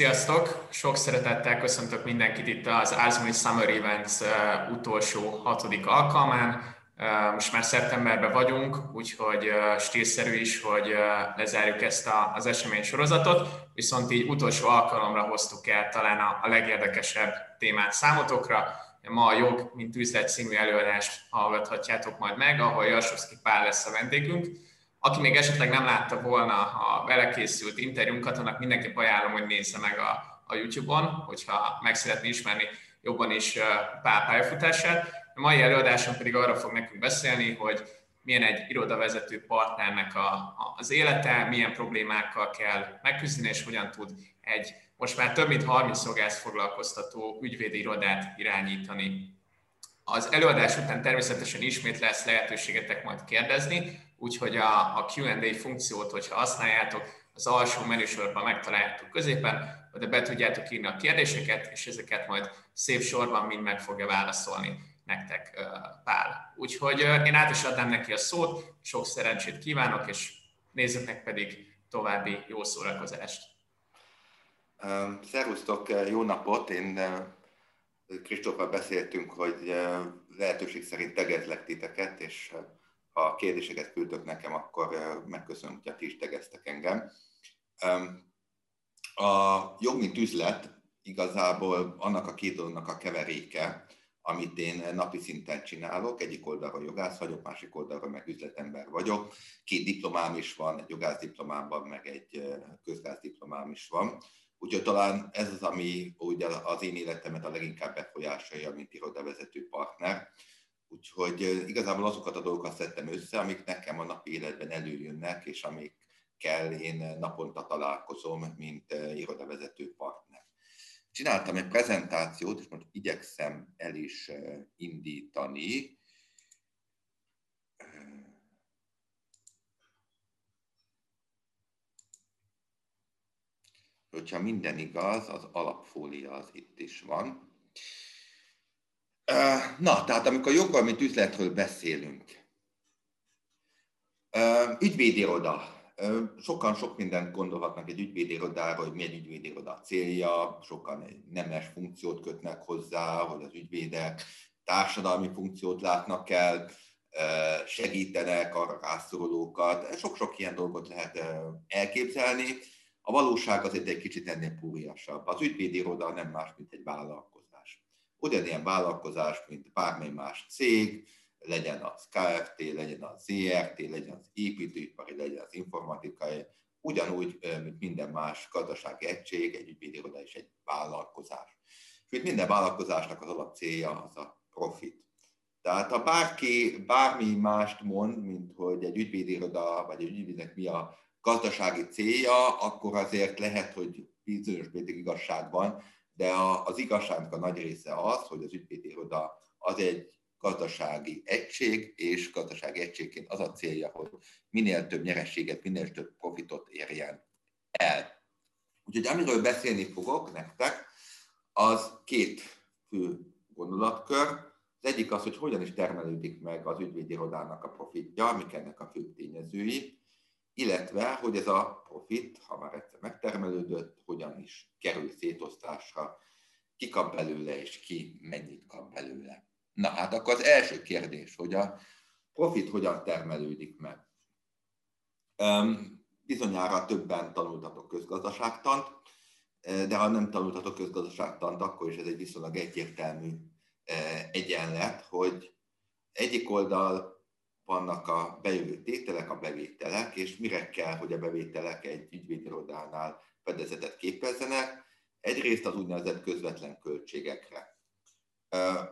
Sziasztok! Sok szeretettel köszöntök mindenkit itt az Azumi Summer Events utolsó 6. alkalmán. Most már szeptemberben vagyunk, úgyhogy stílszerű is, hogy lezárjuk ezt az esemény sorozatot, viszont így utolsó alkalomra hoztuk el talán a legérdekesebb témát számotokra. Ma a Jog, mint üzlet című előadást hallgathatjátok majd meg, ahol Jarsovszky Pál lesz a vendégünk. Aki még esetleg nem látta volna a vele készült interjúnkat, annak mindenképp ajánlom, hogy nézze meg a YouTube-on, hogyha meg szeretné ismerni jobban is Pál pályafutását. A mai előadáson pedig arra fog nekünk beszélni, hogy milyen egy irodavezető partnernek az élete, milyen problémákkal kell megküzdeni, és hogyan tud egy most már több mint 30 jogászt foglalkoztató ügyvédi irodát irányítani. Az előadás után természetesen ismét lesz lehetőségetek majd kérdezni, úgyhogy a Q&A funkciót, hogyha használjátok, az alsó menüsorban megtaláljátok középen, de be tudjátok írni a kérdéseket, és ezeket majd szép sorban mind meg fogja válaszolni nektek Pál. Úgyhogy én át is adnám neki a szót, sok szerencsét kívánok, és nézzetek pedig további jó szórakozást. Szervusztok, jó napot! Én Kristóffal beszéltünk, hogy lehetőség szerint tegezlek titeket, és ha kérdéseket küldtök nekem, akkor megköszönöm, hogyha ti is tegeztek engem. A jog, mint üzlet igazából annak a két dolognak a keveréke, amit én napi szinten csinálok. Egyik oldalról jogász vagyok, másik oldalról meg üzletember vagyok. Két diplomám is van, egy jogászdiplomám van, meg egy közgászdiplomám is van. Úgyhogy talán ez az, ami ugye az én életemet a leginkább befolyásolja, mint irodavezető partner. Úgyhogy igazából azokat a dolgokat szedtem össze, amik nekem a napi életben előjönnek, és amikkel én naponta találkozom, mint irodavezető partner. Csináltam egy prezentációt, és most igyekszem el is indítani. Hogyha minden igaz, az alapfólia az itt is van. Na, tehát amikor joggal, mint üzletről beszélünk. Ügyvédiroda. Sokan sok mindent gondolhatnak egy ügyvédirodára, hogy milyen ügyvédiroda a célja, sokan nemes funkciót kötnek hozzá, hogy az ügyvédek társadalmi funkciót látnak el, segítenek arra rászorulókat. Sok-sok ilyen dolgot lehet elképzelni. A valóság azért egy kicsit ennél púriasabb. Az ügyvédiroda nem más, mint egy vállalkozás. Ugyanilyen vállalkozás, mint bármely más cég, legyen az Kft., legyen az ZRT, legyen az építőipari, legyen az informatikai, ugyanúgy, mint minden más gazdasági egység, egy ügyvédiroda is egy vállalkozás. Sőt, minden vállalkozásnak az alapcélja az a profit. Tehát ha bárki bármi mást mond, mint hogy egy ügyvédiroda, vagy egy ügyvédnek mi a gazdasági célja, akkor azért lehet, hogy bizonyos mértékig igazság van, de az igazságnak a nagy része az, hogy az ügyvédiroda az egy gazdasági egység, és gazdasági egységként az a célja, hogy minél több nyereséget, minél több profitot érjen el. Úgyhogy amiről beszélni fogok nektek, az két fő gondolatkör. Az egyik az, hogy hogyan is termelődik meg az ügyvédirodának a profitja, mik ennek a fő tényezői, illetve, hogy ez a profit, ha már egyszer megtermelődött, hogyan is kerül szétosztásra, ki kap belőle, és ki mennyit kap belőle. Na hát akkor az első kérdés, hogy a profit hogyan termelődik meg. Bizonyára többen tanultatok közgazdaságtant, de ha nem tanultatok közgazdaságtant, akkor is ez egy viszonylag egyértelmű egyenlet, hogy egyik oldal vannak a bejövő tételek, a bevételek, és mire kell, hogy a bevételek egy ügyvédirodánál fedezetet képezzenek. Egyrészt az úgynevezett közvetlen költségekre.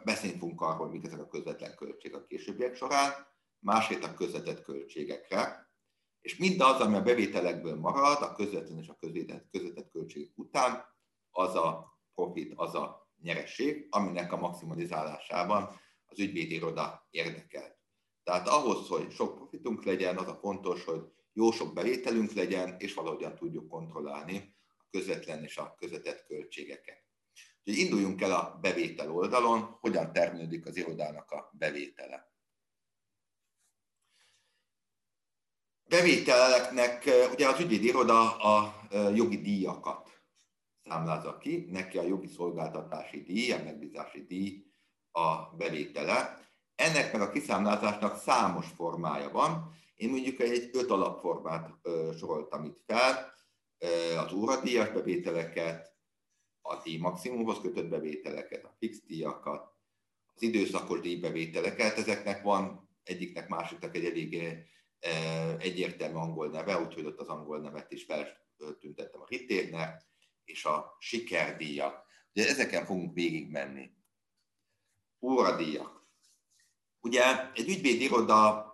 Beszélni fogunk arról, mik ezek a közvetlen költségek a későbbiek során, másrészt a közvetett költségekre, és mindaz, ami a bevételekből marad, a közvetlen és a közvetett költségek után, az a profit, az a nyereség, aminek a maximalizálásában az ügyvédiroda érdekelt. Tehát ahhoz, hogy sok profitunk legyen, az a fontos, hogy jó sok bevételünk legyen, és valahogyan tudjuk kontrollálni a közvetlen és a közvetett költségeket. Úgyhogy induljunk el a bevétel oldalon, hogyan termelődik az irodának a bevétele. Bevételeknek ugye az ügyvédiroda a jogi díjakat számlázza ki, neki a jogi szolgáltatási díj, a megbízási díj a bevétele. Ennek meg a kiszámlázásnak számos formája van. Én mondjuk egy 5 alapformát soroltam itt fel, az óradíjas bevételeket, a díjmaximumhoz kötött bevételeket, a fix díjakat, az időszakos díjbevételeket. Ezeknek van egyiknek, másiknak egy elég egyértelmű angol neve, úgyhogy ott az angol nevet is feltüntettem a hitérnek, és a sikerdíjak. Ugye ezeken fogunk végigmenni. Óradíjak. Ugye egy ügyvédiroda,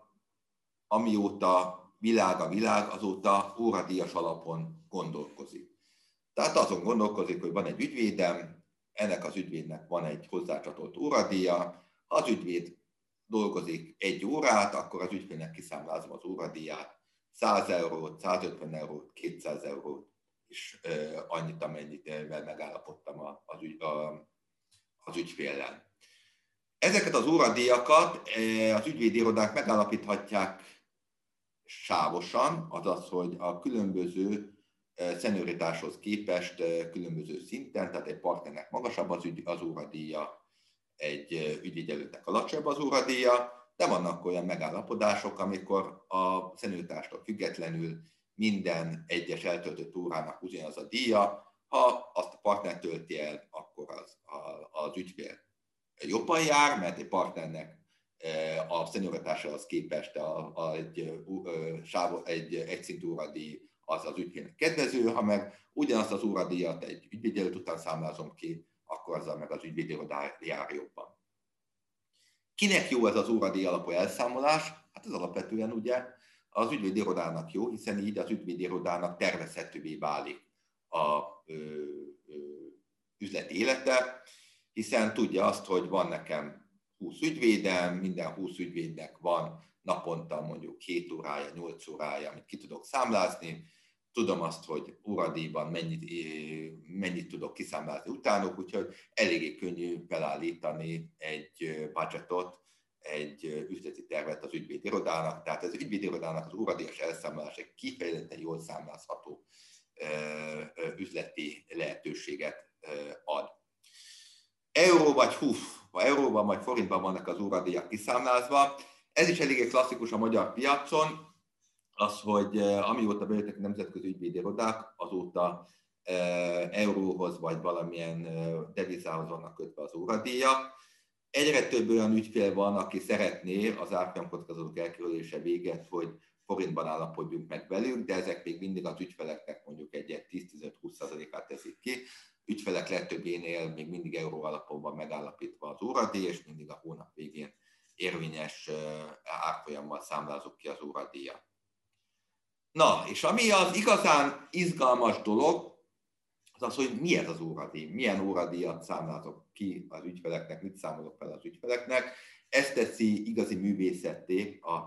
amióta világ a világ, azóta óradíjas alapon gondolkozik. Tehát azon gondolkozik, hogy van egy ügyvédem, ennek az ügyvédnek van egy hozzácsatolt óradíja, ha az ügyvéd dolgozik egy órát, akkor az ügyvédnek kiszámlázom az óradíját, 100 eurót, 150 eurót, 200 eurót, és annyit, amennyit megállapodtam az ügyféllel. Ezeket az óradíjakat az ügyvédirodák megállapíthatják sávosan, azaz, hogy a különböző szenioritásához képest különböző szinten, tehát egy partnernek magasabb az óradíja, egy ügyvédjelöltnek alacsonyabb az óradíja, de vannak olyan megállapodások, amikor a senioritástól függetlenül minden egyes eltöltött órának ugyanaz a díja, ha azt a partner tölti el, akkor az ügyfél jobban jár, mert egy partnernek a senioritásához képest egy szintű óradíj az az ügyfélnek kedvező, ha meg ugyanazt az óradíjat egy ügyvédjelölt után számlázom ki, akkor azzal meg az ügyvédiroda jár jobban. Kinek jó ez az óradíj alapú elszámolás? Hát ez alapvetően ugye az ügyvédirodának jó, hiszen így az ügyvédirodának tervezhetővé válik az üzleti élete, hiszen tudja azt, hogy van nekem 20 ügyvédem, minden 20 ügyvédnek van naponta mondjuk 7 órája, 8 órája, amit ki tudok számlázni. Tudom azt, hogy óradíjban mennyit tudok kiszámlázni utánuk, úgyhogy eléggé könnyű felállítani egy budgetot, egy üzleti tervet az ügyvédirodának. Tehát az ügyvédirodának az óradíjas elszámolás egy kifejezetten jól számlázható üzleti lehetőséget ad. Euró vagy HUF, euróban vagy forintban vannak az óradíjak kiszámlázva. Ez is eléggé klasszikus a magyar piacon, az, hogy amióta bejöttek nemzetközi ügyvédirodák, azóta euróhoz vagy valamilyen devizához vannak kötve az óradíjak. Egyre több olyan ügyfél van, aki szeretné az árfolyamkockázatok elkerülése véget, hogy forintban állapodjunk meg velük, de ezek még mindig az ügyfeleknek mondjuk egy 10-15-20%-át teszik ki. Ügyfelek legtöbbénél még mindig euró alapon van megállapítva az óradíj, és mindig a hónap végén érvényes árfolyammal számlázunk ki az óradíjat. Na, és ami az igazán izgalmas dolog, az az, hogy mi ez az óradíj, milyen óradíjat számlázok ki az ügyfeleknek, mit számolok fel az ügyfeleknek. Ez teszi igazi művészetté a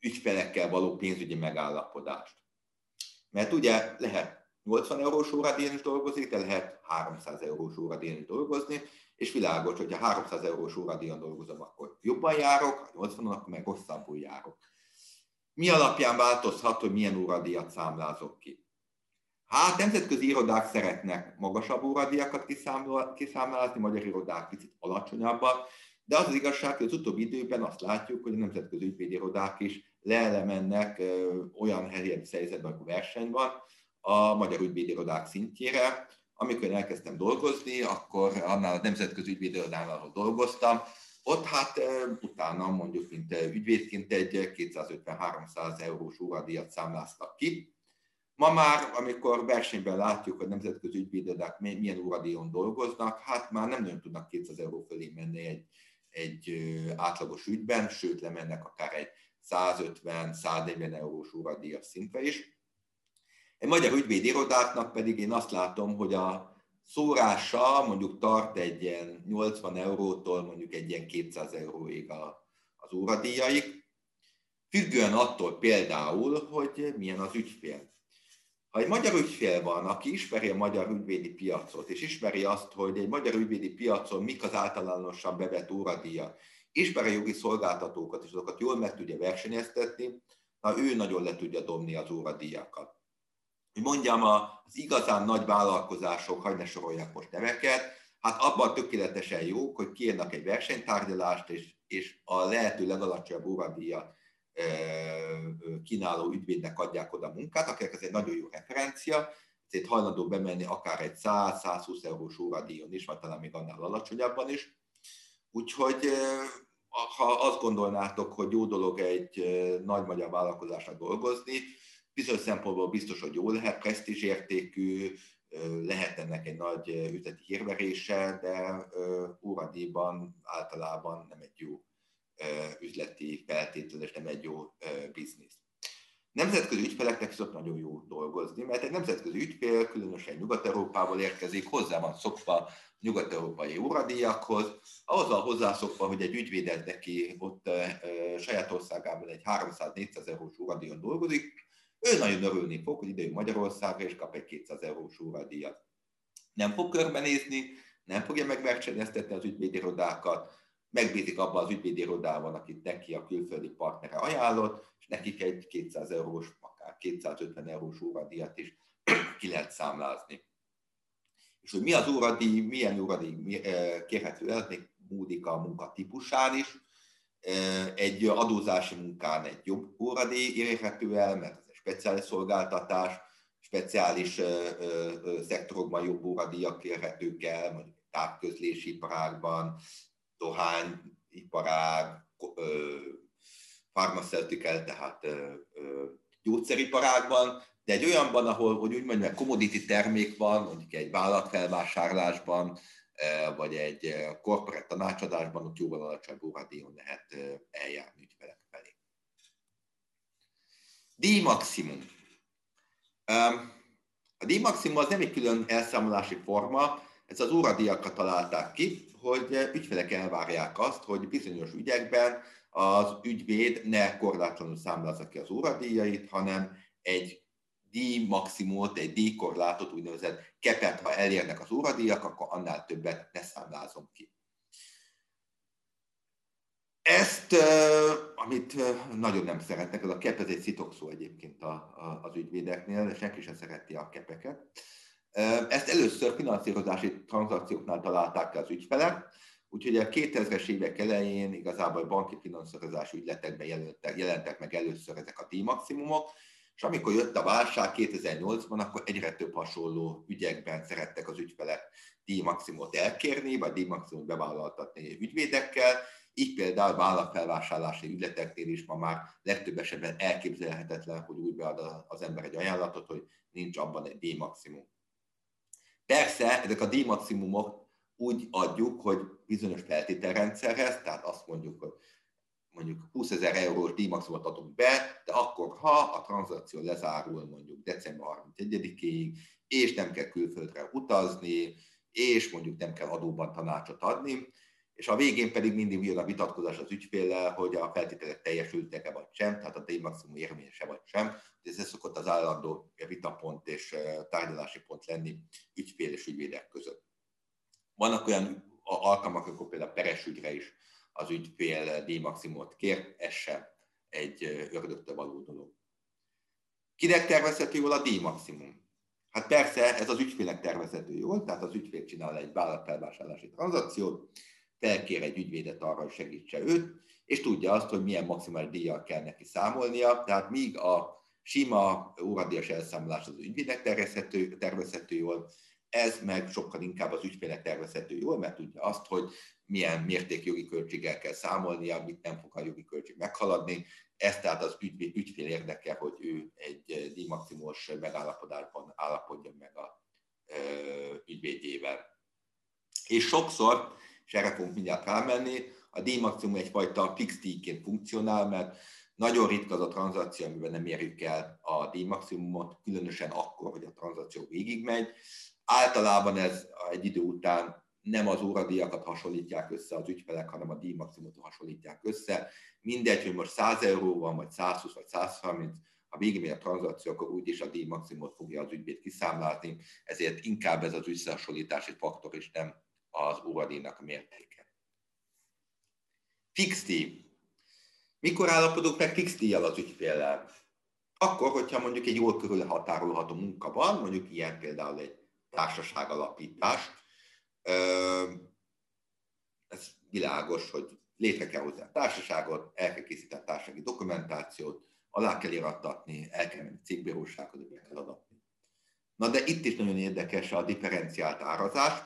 ügyfelekkel való pénzügyi megállapodást. Mert ugye lehet 80 eurós óradíjon is dolgozik, de lehet 300 eurós óradíjon is dolgozni, és világos, hogyha 300 eurós óradíjon dolgozom, akkor jobban járok, ha 80-on, akkor meg rosszabbul járok. Mi alapján változhat, hogy milyen óradíjat számlázok ki? Hát nemzetközi irodák szeretnek magasabb óradíjakat kiszámlázni, magyar irodák kicsit alacsonyabbat, de az az igazság, hogy az utóbbi időben azt látjuk, hogy a nemzetközi ügyvédirodák is leelemennek olyan helyzetben, amikor verseny van, a magyar ügyvédirodák szintjére. Amikor elkezdtem dolgozni, akkor annál a nemzetközi ügyvédirodánál, ahol dolgoztam, ott hát utána mondjuk, mint ügyvédként egy 250-300 eurós óradíjat számláztak ki. Ma már, amikor versenyben látjuk, hogy nemzetközi ügyvédirodák milyen óradíjon dolgoznak, hát már nem nagyon tudnak 200 euró fölé menni egy átlagos ügyben, sőt lemennek akár egy 150-140 eurós óradíjas szintre is. Egy magyar ügyvédirodáknak pedig én azt látom, hogy a szórása mondjuk tart egy ilyen 80 eurótól mondjuk egy ilyen 200 euróig az óradíjaik, függően attól például, hogy milyen az ügyfél. Ha egy magyar ügyfél van, aki ismeri a magyar ügyvédi piacot, és ismeri azt, hogy egy magyar ügyvédi piacon mik az általánosan bevett óradíjak, ismeri a jogi szolgáltatókat, és azokat jól meg tudja versenyeztetni, na ő nagyon le tudja dobni az óradíjakat. hogy mondjam, az igazán nagy vállalkozások, hadd ne soroljak most neveket, hát abban tökéletesen jók, hogy kiírnak egy versenytárgyalást, és a lehető legalacsonyabb óradíjat kínáló ügyvédnek adják oda a munkát, akinek ez egy nagyon jó referencia, ezért hajlandó bemenni akár egy 100-120 eurós óradíjon is, vagy talán még annál alacsonyabban is. Úgyhogy ha azt gondolnátok, hogy jó dolog egy nagy magyar vállalkozásnak dolgozni, bizonyos szempontból biztos, hogy jó lehet, presztízsértékű, lehet ennek egy nagy üzleti hírverése, de óradíjban általában nem egy jó üzleti feltétel, és nem egy jó biznisz. Nemzetközi ügyfeleknek viszont nagyon jó dolgozni, mert egy nemzetközi ügyfél különösen Nyugat-Európából érkezik, hozzá van szokva nyugat-európai óradíjakhoz, ahhoz van hozzászokva, hogy egy ügyvédet neki ott saját országában egy 300-400 eurós óradíjon dolgozik, ő nagyon örülni fog, hogy ide jön Magyarországra, és kap egy 200 eurós óradíjat. Nem fog körbenézni, nem fogja megversenyeztetni az ügyvédirodákat, megbízik abban az ügyvédirodában, akit neki a külföldi partnere ajánlott, és nekik egy 200 eurós, akár 250 eurós óradíjat is ki lehet számlázni. És hogy mi az óradíj, milyen óradíj kérhető el, még múlik a munka típusán is. Egy adózási munkán egy jobb óradíj érhető el, mert ez egy speciális szolgáltatás, speciális szektorokban jobb óradíjak kérhetők el, mondjuk távközlési iparágban, dohányiparág, pharmaceutical, tehát gyógyszeriparágban, de egy olyanban, ahol, hogy úgy mondjam, commodity termék van, mondjuk egy vállalatfelvásárlásban, vagy egy korporát tanácsadásban, ott jóval alacsonyabb óradíjon lehet eljárni ügyfelek felé. Díjmaximum. A díjmaximum az nem egy külön elszámolási forma, ezt az óradíjakra találták ki, hogy ügyfelek elvárják azt, hogy bizonyos ügyekben az ügyvéd ne korlátlanul számlázza ki az óradíjait, hanem egy díjmaximumot, egy díjkorlátot, úgynevezett kepet, ha elérnek az óradíjak, akkor annál többet ne számlázom ki. Ezt, amit nagyon nem szeretnek, az a kep, ez egy szitokszó egyébként az ügyvédeknél, senki sem szereti a kepeket. Ezt először finanszírozási tranzakcióknál találták ki az ügyfelek, úgyhogy a 2000-es évek elején igazából banki finanszírozási ügyletekben jelentek meg először ezek a díjmaximumok, és amikor jött a válság 2008-ban, akkor egyre több hasonló ügyekben szerettek az ügyfelek díjmaximumot elkérni, vagy díjmaximumot bevállaltatni ügyvédekkel, így például vállalatfelvásárlási ügyleteknél is ma már legtöbb esetben elképzelhetetlen, hogy úgy bead az ember egy ajánlatot, hogy nincs abban egy díjmaximum. Persze, ezek a díjmaximumok úgy adjuk, hogy bizonyos feltételrendszerhez, tehát azt mondjuk, hogy mondjuk 20 000 eurós díjmaximumot adunk be, de akkor, ha a tranzakció lezárul mondjuk december 31-ig, és nem kell külföldre utazni, és mondjuk nem kell adóban tanácsot adni, és a végén pedig mindig jön a vitatkozás az ügyféllel, hogy a feltételek teljesültek-e vagy sem, tehát a díjmaximum érvényese vagy sem. Ez szokott az állandó vitapont és tárgyalási pont lenni ügyfél és ügyvédek között. Vannak olyan alkalmak, amikor például peresügyre is az ügyfél díjmaximumot kér, ez sem egy ördögtől való dolog. Kinek tervezhető jól a díjmaximum? Hát persze ez az ügyfélnek tervezhető jól, tehát az ügyfél csinál egy vállalatfelvásárlási tranzakciót, felkér egy ügyvédet arra, hogy segítse őt, és tudja azt, hogy milyen maximális díjjal kell neki számolnia, tehát míg a sima óradíjas elszámolás az ügyvédnek tervezhető jól, ez meg sokkal inkább az ügyfélnek tervezhető jól, mert tudja azt, hogy milyen mértékű jogi költséggel kell számolnia, mit nem fog a jogi költség meghaladni. Ez tehát az ügyfél érdeke, hogy ő egy díjmaximumos megállapodásban állapodjon meg a ügyvédjével. És sokszor, és erre fogunk mindjárt rámenni, a díjmaximum egyfajta fix díjként funkcionál, mert nagyon ritka az a tranzakció, amiben nem érjük el a díjmaximumot, különösen akkor, hogy a tranzakció végigmegy. Általában ez egy idő után nem az óradíjakat hasonlítják össze az ügyfelek, hanem a díjmaximumot hasonlítják össze. Mindegy, hogy most 100 euró van, vagy 120, vagy 130, ha végigmegy a tranzakció, akkor úgyis a díjmaximumot fogja az ügyvéd kiszámlázni, ezért inkább ez az összehasonlítási faktor, és nem az óradíjnak a mértéke. Fix díj. Mikor állapodunk meg fix díjjal az ügyféllel? Akkor, hogyha mondjuk egy jól körülhatárolható munka van, mondjuk ilyen például egy társaság alapítás, ez világos, hogy létre kell hozni a társaságot, el kell készíteni a társasági dokumentációt, alá kell irattatni, el kell menni cégbírósághoz, be kell adatni. Na de itt is nagyon érdekes a differenciált árazás.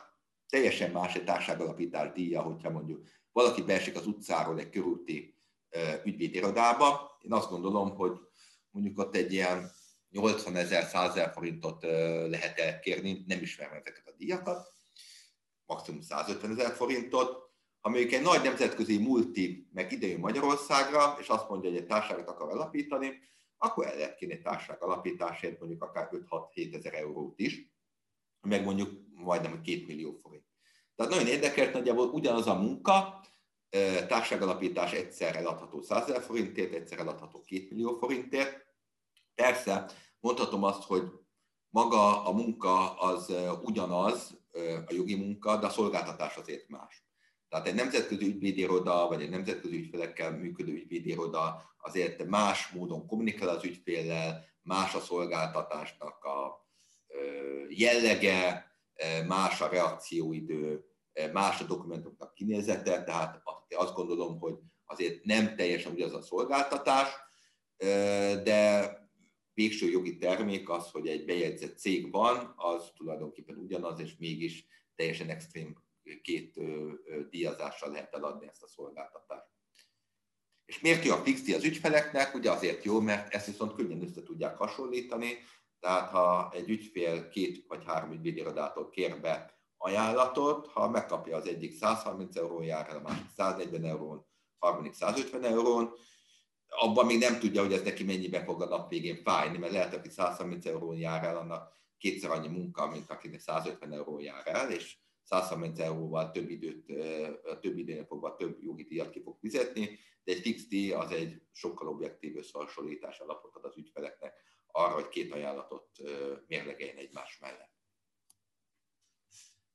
Teljesen más egy társaságalapítás díja, hogyha mondjuk valaki beesik az utcáról egy körúti ügyvédirodába. Én azt gondolom, hogy mondjuk ott egy ilyen 80 000–100 000 forintot lehet elkérni, nem ismerem ezeket a díjakat, maximum 150 000 forintot. Ha mondjuk egy nagy nemzetközi multi meg idejön Magyarországra, és azt mondja, hogy egy társaságot akar alapítani, akkor el lehet kérni egy társaság alapításért mondjuk akár 5–6–7 ezer eurót is, meg mondjuk majdnem 2 millió forint. Tehát nagyon érdekes, nagyjából ugyanaz a munka, társaságalapítás egyszer eladható 100 000 forintért, egyszer eladható 2 millió forintért. Persze, mondhatom azt, hogy maga a munka az ugyanaz, a jogi munka, de a szolgáltatás azért más. Tehát egy nemzetközi ügyvédiroda, vagy egy nemzetközi ügyfelekkel működő ügyvédiroda azért más módon kommunikál az ügyféllel, más a szolgáltatásnak a jellege, más a reakcióidő, más a dokumentumnak kinézete, tehát azt gondolom, hogy azért nem teljesen ugyanaz a szolgáltatás, de végső jogi termék az, hogy egy bejegyzett cég van, az tulajdonképpen ugyanaz, és mégis teljesen extrém két díjazással lehet eladni ezt a szolgáltatást. És miért jó a fix díj az ügyfeleknek? Ugye azért jó, mert ezt viszont könnyen össze tudják hasonlítani, tehát ha egy ügyfél 2 vagy 3 ügyvédirodától kér be ajánlatot, ha megkapja az egyik 130 eurón jár, a másik 140 eurón, a harmadik 150 eurón, abban még nem tudja, hogy ez neki mennyibe fog a nap végén fájni, mert lehet, aki 130 eurón jár el, annak kétszer annyi munka, mint akinek 150 eurón jár el, és 130 euróval több időnél fogva több jogi díjat ki fog fizetni, de egy fix díj az egy sokkal objektív összehasonlítás alapot ad az ügyfeleknek arra, hogy két ajánlatot mérlegeljen egymás mellett.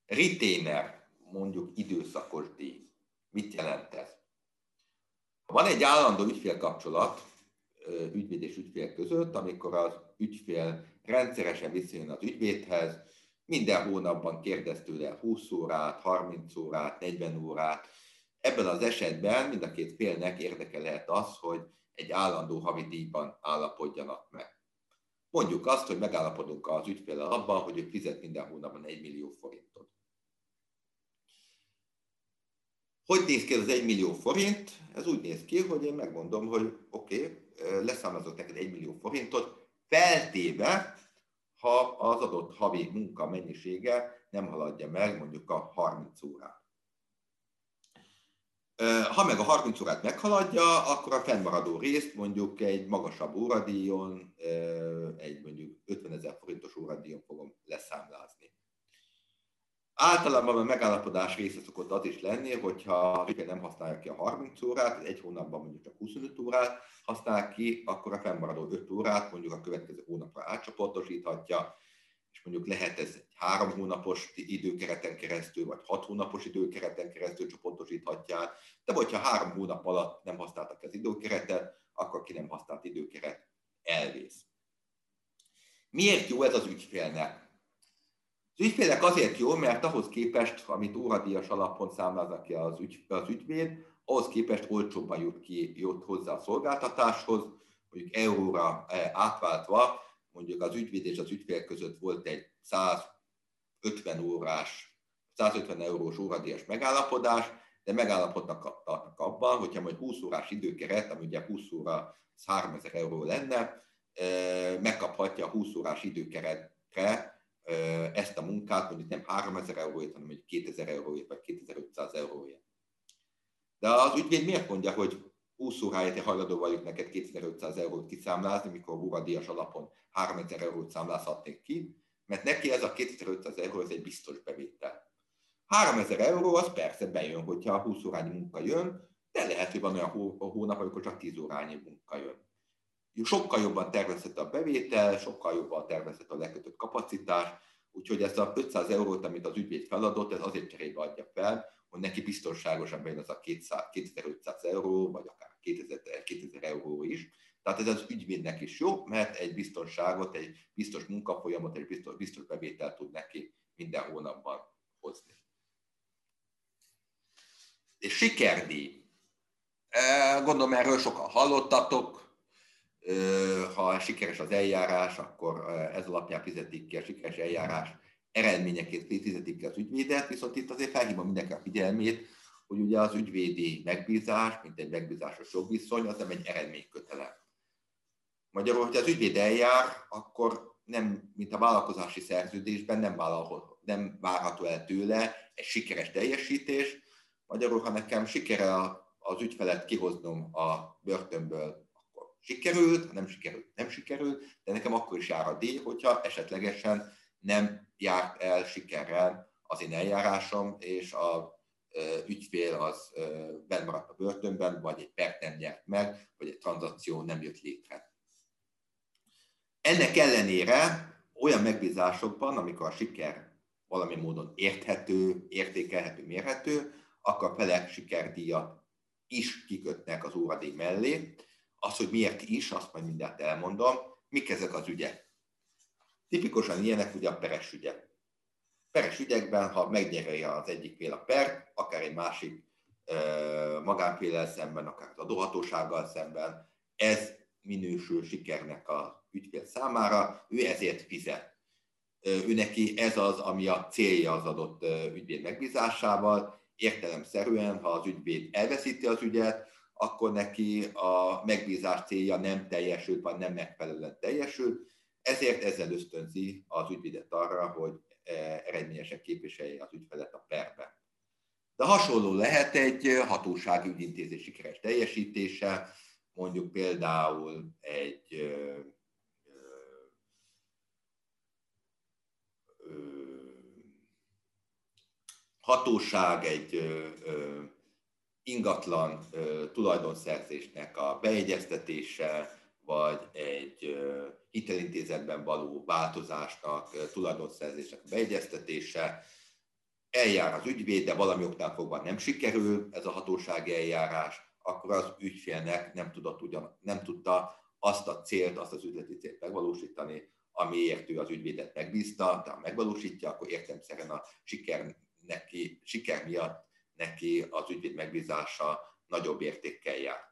Retainer, mondjuk időszakos díj. Mit jelent ez? Ha van egy állandó ügyfélkapcsolat ügyvéd és ügyfél között, amikor az ügyfél rendszeresen visszajön az ügyvédhez, minden hónapban kérdez tőle 20 órát, 30 órát, 40 órát. Ebben az esetben mind a két félnek érdeke lehet az, hogy egy állandó havi díjban állapodjanak meg. Mondjuk azt, hogy megállapodunk az ügyféllel abban, hogy ő fizet minden hónapban 1 millió forintot. Hogy néz ki ez az 1 millió forint? Ez úgy néz ki, hogy én megmondom, hogy oké, leszámolok neked 1 millió forintot, feltéve, ha az adott havi munka mennyisége nem haladja meg mondjuk a 30 órát. Ha meg a 30 órát meghaladja, akkor a fennmaradó részt mondjuk egy magasabb óradíjon, egy mondjuk 50 000 forintos óradíjon fogom leszámlázni. Általában a megállapodás része szokott az is lenni, hogyha nem használja ki a 30 órát, egy hónapban mondjuk csak 25 órát használ ki, akkor a fennmaradó 5 órát mondjuk a következő hónapra átcsoportosíthatja, és mondjuk lehet ez egy 3 hónapos időkereten keresztül, vagy 6 hónapos időkereten keresztül csoportosíthatják, de hogyha 3 hónap alatt nem használtak az időkeretet, akkor ki nem használt időkeret elvész. Miért jó ez az ügyfélnek? Az ügyfélnek azért jó, mert ahhoz képest, amit óradíjas alapon számláznak ki az ügyvéd, ahhoz képest olcsóbban jut hozzá a szolgáltatáshoz, mondjuk euróra átváltva, mondjuk az ügyvéd és az ügyfél között volt egy 150 eurós óradíjas megállapodás, de megállapodnak abban, hogyha majd 20 órás időkeret, ami ugye 20 óra 3000 euró lenne, megkaphatja a 20 órás időkeretre ezt a munkát, mondjuk nem 3000 euróért, hanem mondjuk 2000 euróért, vagy 2500 euróért. De az ügyvéd miért mondja, hogy 20 óráért hajlandó vagyok neked 2500 eurót kiszámlázni, mikor óradíjas alapon 3000 eurót számlázhatnék ki, mert neki ez a 2500 euró ez egy biztos bevétel. 3000 euró az persze bejön, hogyha 20 órányi munka jön, de lehet, hogy van olyan hónap, amikor csak 10 órányi munka jön. Sokkal jobban tervezhető a bevétel, sokkal jobban tervezhető a lekötött kapacitás, úgyhogy ezt a 500 eurót, amit az ügyvéd feladott, ez azért cserébe adja fel, hogy neki biztonságosan bejön az a 2500 euró, vagy akár 2000 euró is, Tehát ez az ügyvédnek is jó, mert egy biztonságot, egy biztos munkafolyamot, egy biztos bevételt tud neki minden hónapban hozni. És sikerdíj. Gondolom, erről sokan hallottatok. Ha sikeres az eljárás, akkor ez alapján fizetik ki a sikeres eljárás eredményeként, fizetik ki az ügyvédet, viszont itt azért felhívom mindenki a figyelmét, hogy ugye az ügyvédi megbízás, mint egy megbízásos jogviszony, az nem egy eredménykötele. Magyarul, hogyha az ügyvéd eljár, akkor nem, mint a vállalkozási szerződésben nem várható el tőle egy sikeres teljesítés. Magyarul, ha nekem sikerül az ügyfelet kihoznom a börtönből, akkor sikerült, ha nem sikerült, nem sikerült, de nekem akkor is jár a díj, hogyha esetlegesen nem járt el sikerrel az én eljárásom, és a ügyfél az benn maradt a börtönben, vagy egy pert nem nyert meg, vagy egy tranzakció nem jött létre. Ennek ellenére olyan megbízásokban, amikor a siker valami módon érthető, értékelhető, mérhető, akkor a felek sikerdíjat is kikötnek az óradíj mellé. Az, hogy miért is, azt majd mindent elmondom. Mik ezek az ügyek? Tipikusan ilyenek ugye a peres ügyek. Peres ügyekben, ha megnyeri az egyik fél a pert, akár egy másik magánféllel szemben, akár az adóhatósággal szemben, ez minősül sikernek az ügyfél számára, ő ezért fizet. Ő neki ez az, ami a célja az adott ügyvéd megbízásával. Értelemszerűen, ha az ügyvéd elveszíti az ügyet, akkor neki a megbízás célja nem teljesült, vagy nem megfelelően teljesült, ezért ezzel ösztönzi az ügyvédet arra, hogy eredményesen képviselje az ügyfelet a perben. De hasonló lehet egy hatósági ügyintézés sikeres teljesítése, mondjuk például egy hatóság egy ingatlan tulajdonszerzésnek a beegyeztetése, vagy egy hitelintézetben való változásnak, tulajdonszerzésnek a beegyeztetése. Eljár az ügyvéd, de valami oknál fogva nem sikerül ez a hatósági eljárás, akkor az ügyfélnek nem tudta azt a célt, azt az üzleti célt megvalósítani, amiért ő az ügyvédet megbízta, de ha megvalósítja, akkor értelemszerűen a siker miatt neki az ügyvéd megbízása nagyobb értékkel jár.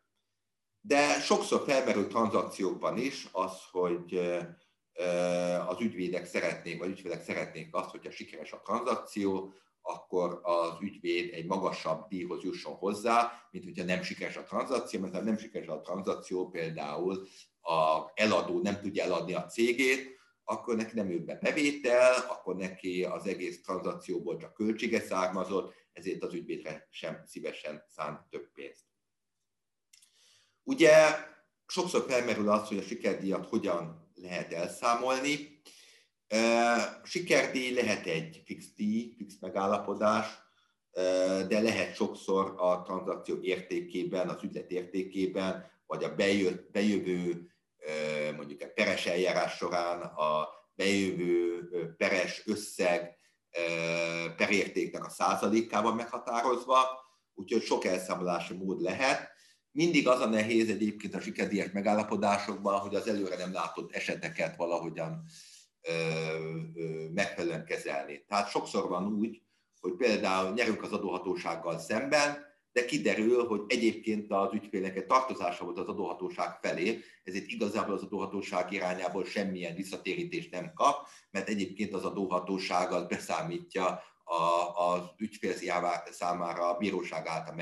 De sokszor felmerül tranzakciókban is az, hogy az ügyvédek szeretnék, vagy ügyfelek szeretnék azt, hogyha sikeres a tranzakció, akkor az ügyvéd egy magasabb díjhoz jusson hozzá, mint hogyha nem sikeres a tranzakció, mert ha nem sikeres a tranzakció, például az eladó nem tudja eladni a cégét, akkor neki nem jött be bevétel, akkor neki az egész tranzakcióból csak költsége származott, ezért az ügyvédre sem szívesen szánt több pénzt. Ugye sokszor felmerül az, hogy a sikerdíjat hogyan lehet elszámolni. Sikerdíj lehet egy fix díj, fix megállapodás, de lehet sokszor a tranzakció értékében, az ügylet értékében, vagy a bejövő, mondjuk a peres eljárás során a bejövő peres összeg perértéknek a százalékában meghatározva, úgyhogy sok elszámolási mód lehet. Mindig az a nehéz egyébként a sikerdíjas megállapodásokban, hogy az előre nem látott eseteket valahogyan megfelelően kezelni. Tehát sokszor van úgy, hogy például nyerünk az adóhatósággal szemben, de kiderül, hogy egyébként az ügyfélnek egy tartozása volt az adóhatóság felé, ezért igazából az adóhatóság irányából semmilyen visszatérítést nem kap, mert egyébként az adóhatóság az beszámítja az ügyfél számára a bíróság által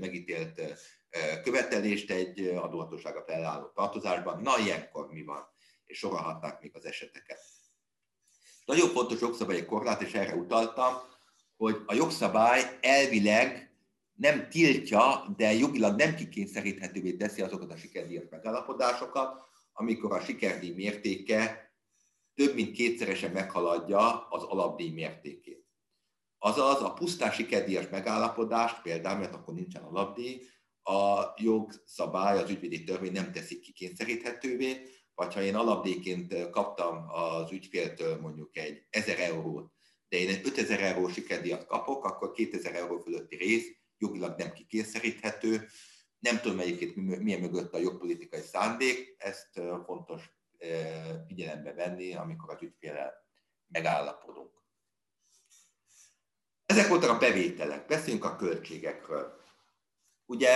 megítélt követelést egy adóhatósága felálló tartozásban. Na, ilyenkor mi van? És sorolhatnák még az eseteket. Nagyon fontos jogszabályi korlát, és erre utaltam, hogy a jogszabály elvileg nem tiltja, de jogilag nem kikényszeríthetővé teszi azokat a sikerdíjas megállapodásokat, amikor a sikerdíj mértéke több mint kétszeresen meghaladja az alapdíj mértékét. Azaz a pusztán sikerdíjas megállapodást, például, mert akkor nincsen alapdíj, a jogszabály, az ügyvédi törvény nem teszi kikényszeríthetővé, vagy ha én alapdíjként kaptam az ügyféltől mondjuk egy 1000 eurót, de én egy 5000 euró sikerdíjat kapok, akkor 2000 euró fölötti rész jogilag nem kikényszeríthető, Nem tudom egyébként, milyen mögött a jogpolitikai szándék, ezt fontos figyelembe venni, amikor az ügyféllel megállapodunk. Ezek voltak a bevételek, beszéljünk a költségekről. Ugye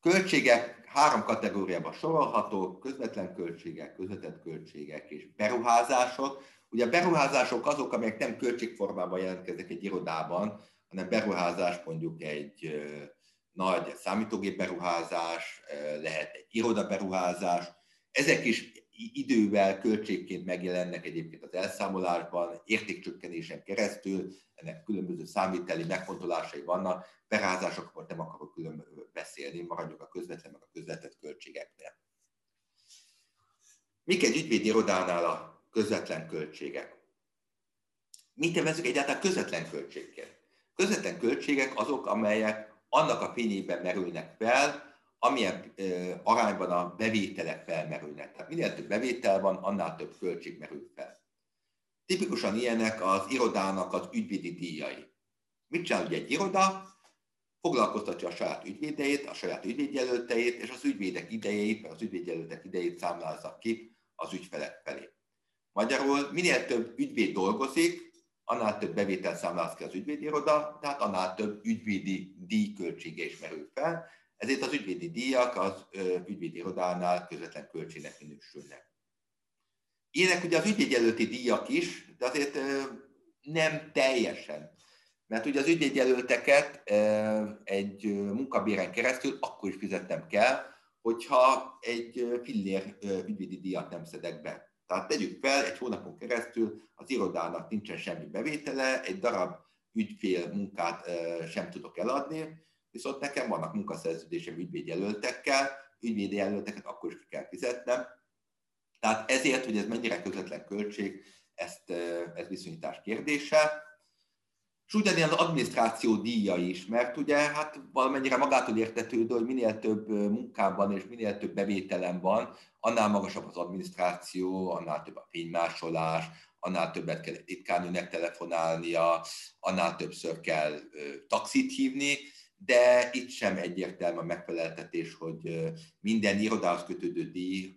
költségek három kategóriába sorolhatók, közvetlen költségek, közvetett költségek és beruházások. Ugye a beruházások azok, amelyek nem költségformában jelentkeznek egy irodában, hanem beruházás mondjuk egy nagy számítógép beruházás, lehet egy irodaberuházás. Ezek is idővel költségként megjelennek egyébként az elszámolásban, értékcsökkenésen keresztül, ennek különböző számviteli megfontolásai vannak, beruházásokról nem akarok külön beszélni, maradjuk a közvetlen meg a közvetett költségeknél. Mik egy ügyvédi irodánál a közvetlen költségek? Mit nevezünk egyáltalán közvetlen költségként? Közvetlen költségek azok, amelyek annak a fényében merülnek fel, amilyen arányban a bevételek felmerülnek. Tehát minél több bevétel van, annál több költség merül fel. Tipikusan ilyenek az irodának az ügyvédi díjai. Mit csinál ugye egy iroda? Foglalkoztatja a saját ügyvédeit, a saját ügyvédjelölteit, és az ügyvédek idejét, az ügyvédjelöltek idejét számlázza ki az ügyfelek felé. Magyarul minél több ügyvéd dolgozik, annál több bevétel számláz ki az ügyvédi iroda, tehát annál több ügyvédi díjköltsége is merül fel. Ezért az ügyvédi díjak az ügyvédi irodánál közvetlen költségnek minősülnek. Ilyenek ugye az ügyvédjelölti díjak is, de azért nem teljesen. Mert ugye az ügyvédjelölteket egy munkabéren keresztül akkor is fizetnem kell, hogyha egy fillér ügyvédi díjat nem szedek be. Tehát tegyük fel, egy hónapon keresztül az irodának nincsen semmi bevétele, egy darab ügyfél munkát sem tudok eladni, viszont nekem vannak munkaszerződésem ügyvédjelöltekkel, ügyvédjelölteket akkor is ki kell fizetnem. Tehát ezért, hogy ez mennyire közvetlen költség, ez viszonyítás kérdése. És ugyanilyen az adminisztráció díja is, mert ugye hát valamennyire magától értetődő, hogy minél több munkában és minél több bevételem van, annál magasabb az adminisztráció, annál több a fénymásolás, annál többet kell egy titkárnőnek telefonálnia, annál többször kell taxit hívni, de itt sem egyértelmű a megfeleltetés, hogy minden irodához kötődő díj,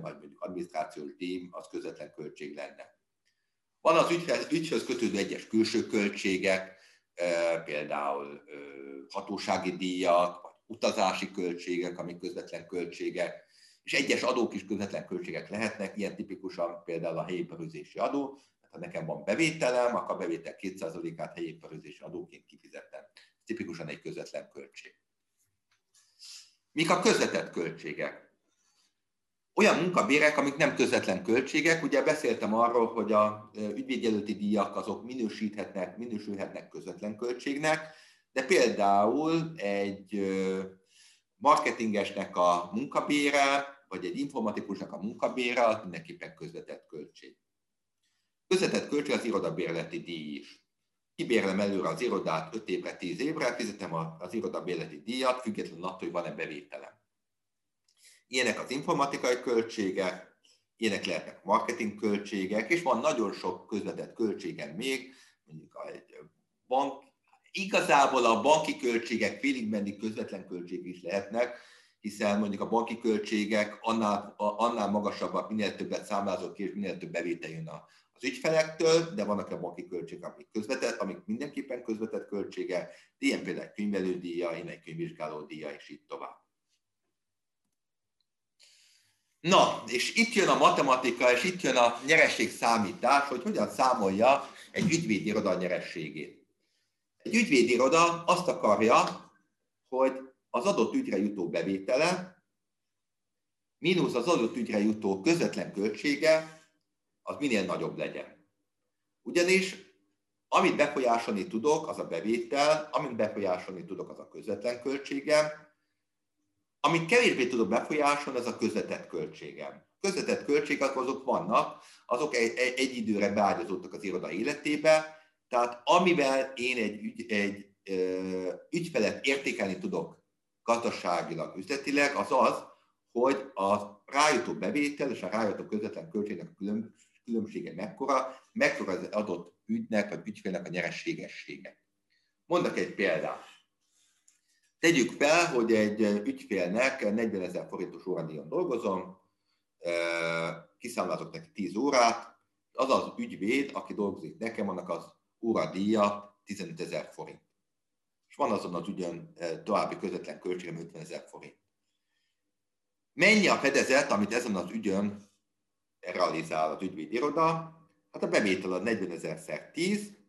vagy mondjuk adminisztrációs díj, az közvetlen költség lenne. Van az ügyhöz kötődő egyes külső költségek, például hatósági díjak, vagy utazási költségek, amik közvetlen költségek, és egyes adók is közvetlen költségek lehetnek, ilyen tipikusan például a helyéperőzési adó, tehát ha nekem van bevételem, akkor a bevétel 2%-át helyéperőzési adóként kifizetem. Tipikusan egy közvetlen költség. Mik a közvetett költségek? Olyan munkabérek, amik nem közvetlen költségek. Ugye beszéltem arról, hogy a ügyvédjelölti díjak azok minősülhetnek közvetlen költségnek, de például egy marketingesnek a munkabére, vagy egy informatikusnak a munkabére, az mindenképpen közvetett költség. Közvetett költség az irodabérleti díj is. Kibérlem előre az irodát 5 évre, 10 évre, fizetem az irodabérleti díjat, függetlenül attól, hogy van-e bevételem. Ilyenek az informatikai költségek, ilyenek lehetnek marketing költségek, és van nagyon sok közvetett költségem még, mondjuk egy bank, igazából a banki költségek félig-meddig közvetlen költség is lehetnek, hiszen mondjuk a banki költségek annál magasabbak, minél többet számlázok ki, és minél több bevétel jön az ügyfelektől, de vannak a banki költségek, amik mindenképpen közvetett költsége, ilyen például könyvelődíja, ilyen egy könyvvizsgálódíja, és így tovább. Na, és itt jön a matematika, és itt jön a nyerességszámítás, hogy hogyan számolja egy ügyvédiroda nyerességét. Egy ügyvédiroda azt akarja, hogy az adott ügyre jutó bevétele, mínusz az adott ügyre jutó közvetlen költsége, az minél nagyobb legyen. Ugyanis, amit befolyásolni tudok, az a bevétel, amit befolyásolni tudok, az a közvetlen költségem, amit kevésbé tudok befolyásolni, az a közvetett költségem. Közvetett költségek azok vannak, azok egy időre beágyazódtak az iroda életébe, tehát amivel én egy ügyfelet értékelni tudok gazdaságilag, üzletileg, az az, hogy a rájutó bevétel és a rájutó közvetlen költségnek a különbsége mekkora az adott ügynek vagy ügyfélnek a nyerességessége. Mondok egy példát. Tegyük fel, hogy egy ügyfélnek 40 000 forintos óradíjon dolgozom, kiszámlátok neki 10 órát, az az ügyvéd, aki dolgozik nekem, annak az óradíja 15 000 forint. És van azon az ügyön további közvetlen költségem 50 000 forint. Mennyi a fedezet, amit ezen az ügyön realizál az ügyvédiroda? Hát a bevétel az 40 000 x 10.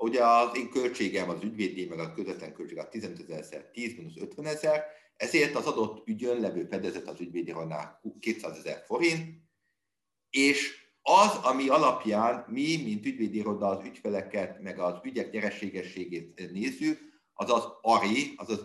Ugye az én költségem, az ügyvédi, meg a közvetlen költség a 15 000 x 10 - 50 000, ezért az adott ügyön levő fedezet az ügyvédirodánál 200 000 forint, és az, ami alapján mi, mint ügyvédiroda az ügyfeleket, meg az ügyek nyereségességét nézzük, az az ARI, azaz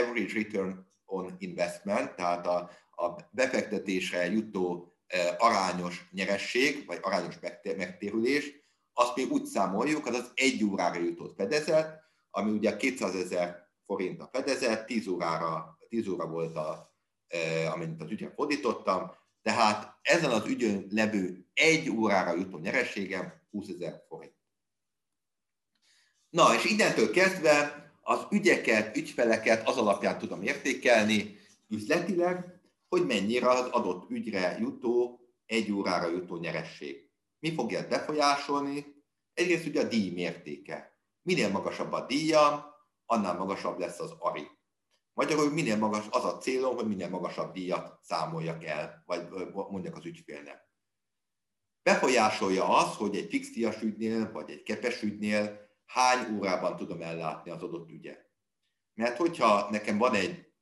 Average Return on Investment, tehát a befektetésre jutó arányos nyeresség, vagy arányos megtérülés, azt még úgy számoljuk, az az egy órára jutott fedezet, ami ugye 200 000 forint a fedezet, 10 óra volt, amit az ügyre fordítottam, tehát ezen az ügyön levő egy órára jutó nyerességem 20 000 forint. Na, és innentől kezdve az ügyeket, ügyfeleket az alapján tudom értékelni üzletileg, hogy mennyire az adott ügyre jutó, egy órára jutó nyeresség. Mi fogja ezt befolyásolni? Egyrészt ugye a díj mértéke. Minél magasabb a díjam, annál magasabb lesz az ARI. Magyarul minél magas, az a célom, hogy minél magasabb díjat számoljak el, vagy mondjak az ügyfélnek. Befolyásolja az, hogy egy fix díjas ügynél, vagy egy kepes ügynél hány órában tudom ellátni az adott ügyet. Mert hogyha nekem van egy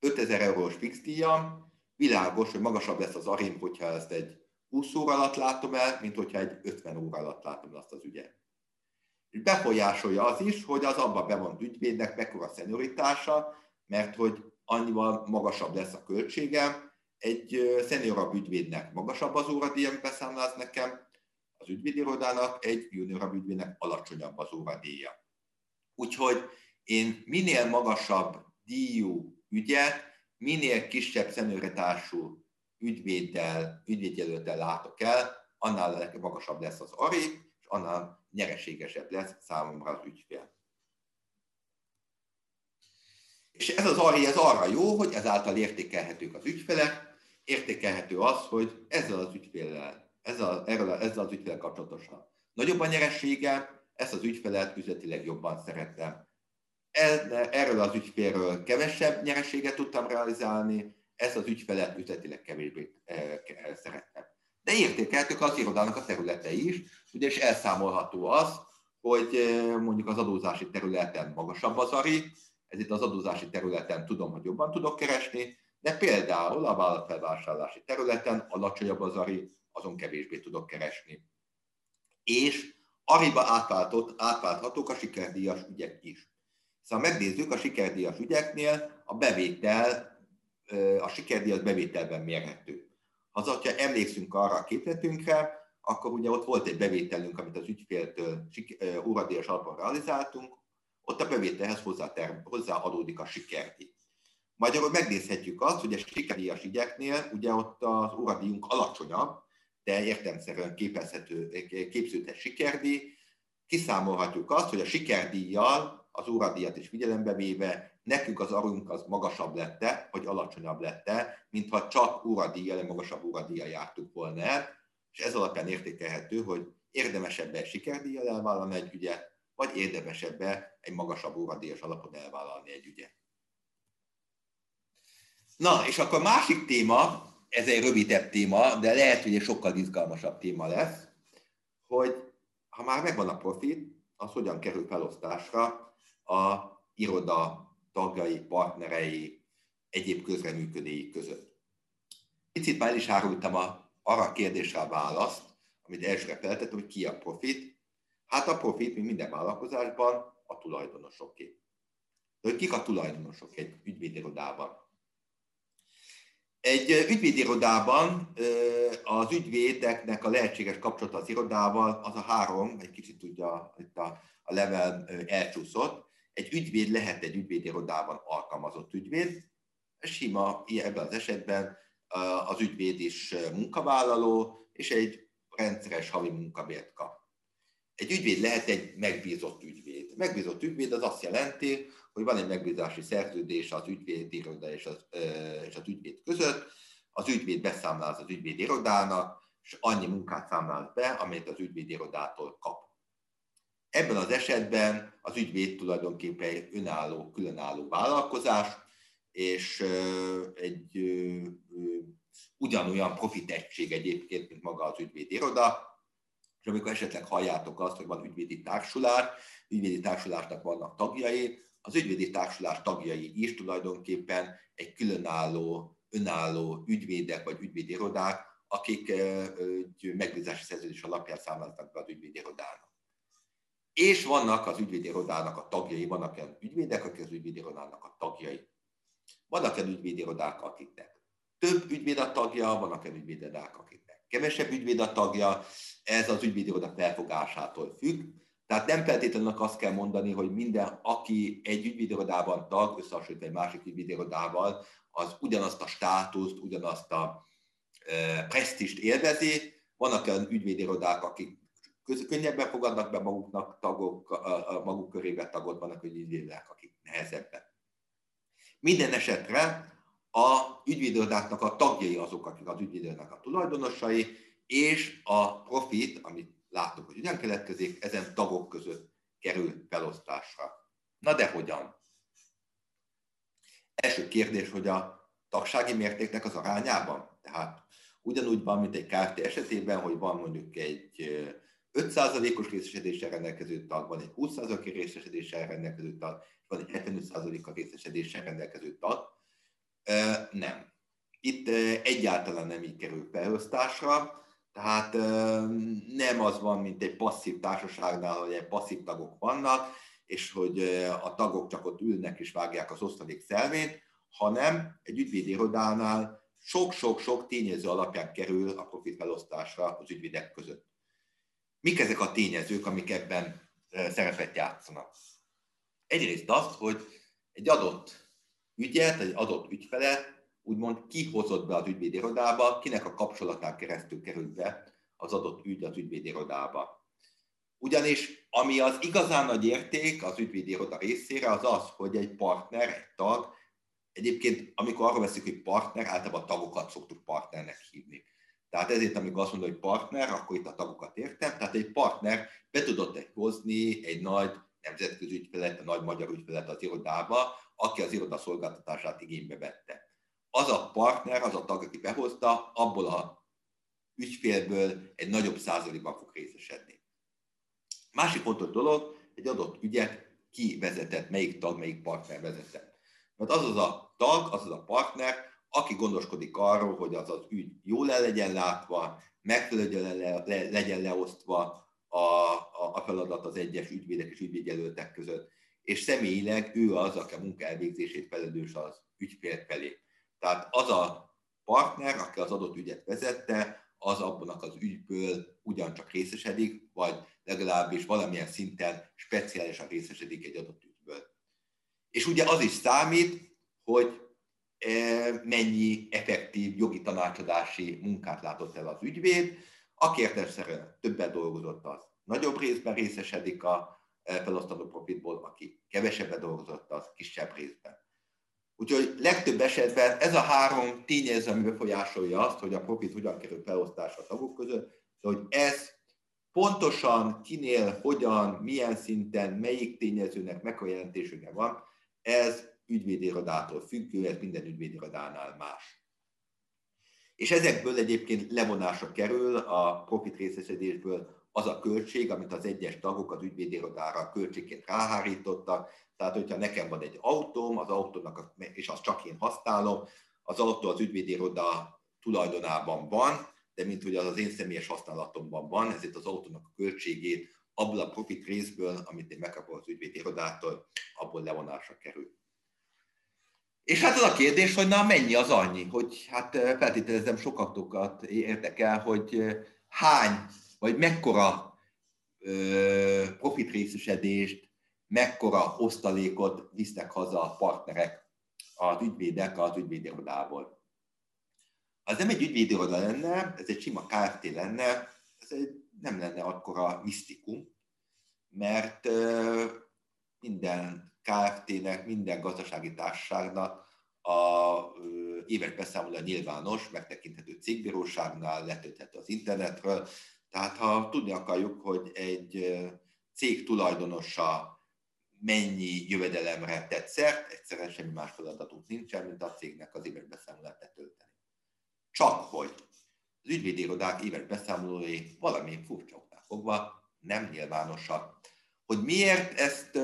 5000 eurós fix díjam, világos, hogy magasabb lesz az ARI-m, hogyha ezt egy 20 óra alatt látom el, mint hogyha egy 50 óra alatt látom azt az ügyet. És befolyásolja az is, hogy az abban bevont ügyvédnek mekkora szenioritása, mert hogy annyival magasabb lesz a költségem, egy szeniorabb ügyvédnek magasabb az óradíj, amit beszámláz nekem, az ügyvédirodának, egy juniorabb ügyvédnek alacsonyabb az óradíja. Úgyhogy én minél magasabb díjú ügyet, minél kisebb szenioritású ügyvédjelöltel látok el, annál magasabb lesz az ARI, és annál nyereségesebb lesz számomra az ügyfél. És ez az ARI, ez arra jó, hogy ezáltal értékelhetők az ügyfelek, értékelhető az, hogy ezzel az ügyféllel, ezzel az ügyféllel kapcsolatosan nagyobb a nyeressége, ezt az ügyfelet üzletileg jobban szerettem. Erről az ügyfélről kevesebb nyereséget tudtam realizálni, ezt az ügyfelet üzletileg kevésbé szerettem. De értékeltük az irodának a területe is, ugyanis elszámolható az, hogy mondjuk az adózási területen magasabb az ARI, ezért az adózási területen tudom, hogy jobban tudok keresni, de például a vállalatfelvásárlási területen alacsonyabb az ARI, azon kevésbé tudok keresni. És ARI-ba átválthatók a sikerdíjas ügyek is. Szóval megnézzük a sikerdíjas ügyeknél a bevétel, a sikerdíjat bevételben mérhető. Ha emlékszünk arra a képletünkre, akkor ugye ott volt egy bevételünk, amit az ügyféltől óradíjas alapon realizáltunk, ott a bevételhez hozzáadódik a sikerdíj. Magyarul megnézhetjük azt, hogy a sikerdíjas ügyeknél ugye ott az óradíjunk alacsonyabb, de értelemszerűen képződhet sikerdíj, kiszámolhatjuk azt, hogy a sikerdíjjal az óradíjat is figyelembe véve nekünk az arunk az magasabb lette, vagy alacsonyabb lette, mintha csak óradíjjal, magasabb óradíjjal jártuk volna el, és ez alapján értékelhető, hogy érdemesebben sikerdíjjal elvállalni egy ügyet, vagy érdemesebben egy magasabb óradíjas alapon elvállalni egy ügyet. Na, és akkor másik téma, ez egy rövidebb téma, de lehet, hogy egy sokkal izgalmasabb téma lesz, hogy ha már megvan a profit, az hogyan kerül felosztásra a iroda tagjai, partnerei, egyéb közreműködői között. Picit már el is árultam arra a kérdésre a választ, amit elsőre feltettem, hogy ki a profit. Hát a profit, mint minden vállalkozásban, a tulajdonosoké. De hogy kik a tulajdonosok egy ügyvédirodában? Egy ügyvédirodában az ügyvédeknek a lehetséges kapcsolata az irodával az a három, egy kicsit tudja, itt a level elcsúszott. Egy ügyvéd lehet egy ügyvédirodában alkalmazott ügyvéd, sima ebben az esetben az ügyvéd is munkavállaló, és egy rendszeres havi munkabért kap. Egy ügyvéd lehet egy megbízott ügyvéd. Megbízott ügyvéd az azt jelenti, hogy van egy megbízási szerződés az ügyvéd iroda és az ügyvéd között, az ügyvéd beszámláz az ügyvéd irodának, és annyi munkát számláz be, amit az ügyvéd irodától kap. Ebben az esetben az ügyvéd tulajdonképpen egy önálló, különálló vállalkozás, és egy ugyanolyan profitegység egyébként, mint maga az ügyvéd iroda, és amikor esetleg halljátok azt, hogy van ügyvédi társulás, ügyvédi társulásnak vannak tagjai, az ügyvédi társulás tagjai is tulajdonképpen egy különálló, önálló ügyvédek vagy ügyvédirodák, akik megbízási szerződés alapján számláznak be az ügyvédirodának. És vannak az ügyvédirodának a tagjai, vannak olyan ügyvédek, akik az ügyvédirodának a tagjai. Vannak olyan ügyvédirodák, akiknek több ügyvéd a tagja, vannak olyan ügyvédirodák, akiknek kevesebb ügyvéd a tagja, ez az ügyvédiroda felfogásától függ. Tehát nem feltétlenül azt kell mondani, hogy minden, aki egy ügyvédirodában tag, összehasonlítva egy másik ügyvédirodával, az ugyanazt a státuszt, ugyanazt a presztízst élvezi. Vannak olyan ügyvédirodák, akik könnyebben fogadnak be maguknak tagok, maguk körébe tagot, vannak olyan ügyvédek, akik nehezebben. Minden esetre a ügyvédirodáknak a tagjai azok, akik az ügyvédirodának a tulajdonosai, és a profit, amit láttuk, hogy ugyan keletkezik, ezen tagok között kerül felosztásra. Na de hogyan? Első kérdés, hogy a tagsági mértéknek az arányában. Tehát ugyanúgy van, mint egy Kft. Esetében, hogy van mondjuk egy 5%-os részesedéssel rendelkező tag, van egy 20%-os részesedéssel rendelkező tag, van egy 75%-os részesedéssel rendelkező tag. Nem. Itt egyáltalán nem így kerül felosztásra. Tehát nem az van, mint egy passzív társaságnál, hogy egy passzív tagok vannak, és hogy a tagok csak ott ülnek és vágják az osztalék szelvét, hanem egy ügyvédirodánál sok-sok-sok tényező alapján kerül a profitfelosztásra az ügyvédek között. Mik ezek a tényezők, amik ebben szerepet játszanak? Egyrészt azt, hogy egy adott ügyet, egy adott ügyfelet, úgymond kihozott be az ügyvédirodába, kinek a kapcsolatán keresztül került be az adott ügy az ügyvédirodába. Ugyanis ami az igazán nagy érték az ügyvédiroda részére, az az, hogy egy partner, egy tag, egyébként amikor arra veszik, hogy partner, általában a tagokat szoktuk partnernek hívni. Tehát ezért, amikor azt mondom, hogy partner, akkor itt a tagokat értem, tehát egy partner be tudott hozni egy nagy nemzetközi ügyfelet, a nagy magyar ügyfelet az irodába, aki az iroda szolgáltatását igénybe vette. Az a partner, az a tag, aki behozta, abból a ügyfélből egy nagyobb százalékban fog részesedni. Másik fontos dolog, egy adott ügyet ki vezetett, melyik tag, melyik partner vezetett. Mert az az a tag, az az a partner, aki gondoskodik arról, hogy az az ügy jól el legyen látva, megfelelően legyen leosztva a feladat az egyes ügyvédek és ügyvédjelöltek között, és személyileg ő az, aki a munka elvégzését felelős az ügyfél felé. Tehát az a partner, aki az adott ügyet vezette, az abban az ügyből ugyancsak részesedik, vagy legalábbis valamilyen szinten speciálisan részesedik egy adott ügyből. És ugye az is számít, hogy mennyi effektív jogi tanácsadási munkát látott el az ügyvéd. Aki értelemszerűen többet dolgozott, az nagyobb részben részesedik a felosztandó profitból, aki kevesebbet dolgozott, az kisebb részben. Úgyhogy legtöbb esetben ez a három tényező, ami befolyásolja azt, hogy a profit hogyan kerül felosztásra a tagok között, de hogy ez pontosan kinél, hogyan, milyen szinten, melyik tényezőnek, mekkora jelentésünkre van, ez ügyvédirodától függő, ez minden ügyvédirodánál más. És ezekből egyébként levonásra kerül a profit részesedésből az a költség, amit az egyes tagok az ügyvédirodára költségként ráhárítottak. Tehát, hogyha nekem van egy autóm, az autónak, és azt csak én használom, az autó az ügyvédiroda tulajdonában van, de mint hogy az az én személyes használatomban van, ezért az autónak a költségét abból a profit részből, amit én megkapom az ügyvédirodától, abból levonásra kerül. És hát az a kérdés, hogy na mennyi az annyi, hogy hát feltételezem sokatokat értek el, hogy hány vagy mekkora profit részesedést, mekkora osztalékot visznek haza a partnerek, az ügyvédek az ügyvédirodából. Az nem egy ügyvédiroda lenne, ez egy sima Kft. Lenne, ez nem lenne akkora misztikum, mert minden Kft-nek, minden gazdasági társaságnak a éves beszámolója nyilvános, megtekinthető cégbíróságnál, letölthető az internetről. Tehát ha tudni akarjuk, hogy egy cég tulajdonosa mennyi jövedelemre tett szert, egyszerűen semmi más feladatunk nincsen, mint a cégnek az éves beszámolóját letölteni. Csak hogy az ügyvédirodák éves beszámolói valamilyen furcsa oknál fogva nem nyilvánosak. Hogy miért, ezt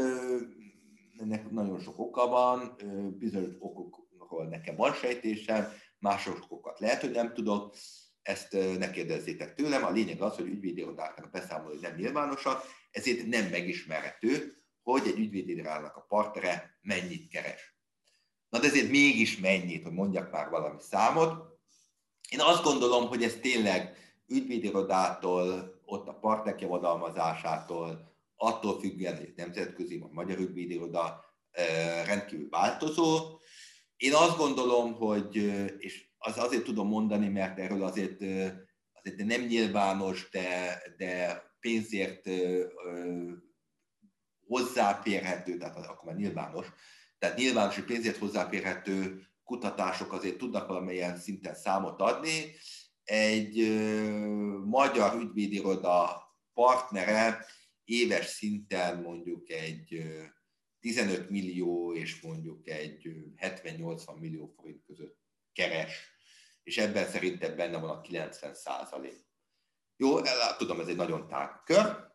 ennek nagyon sok oka van, bizonyos okokról nekem van sejtésem, másokokat lehet, hogy nem tudok, ezt ne kérdezzétek tőlem. A lényeg az, hogy ügyvédirodáknak a beszámolói nem nyilvánosak, ezért nem megismerhető, hogy egy ügyvédirodának a partnere mennyit keres. Na de ezért mégis mennyit, hogy mondjak már valami számot. Én azt gondolom, hogy ez tényleg ügyvédirodától, ott a partnerek javadalmazásától, attól függően, hogy nemzetközi vagy magyar ügyvédiroda rendkívül változó. Én azt gondolom, hogy, és azért tudom mondani, mert erről azért nem nyilvános, de pénzért hozzáférhető, tehát akkor már nyilvános, tehát nyilvános, hogy pénzért hozzáférhető kutatások azért tudnak valamilyen szinten számot adni. Egy magyar ügyvédiroda partnere éves szinten mondjuk egy 15 millió és mondjuk egy 70-80 millió forint között keres, és ebben szerintem benne van a 90%. Jó, tudom, ez egy nagyon tág kör,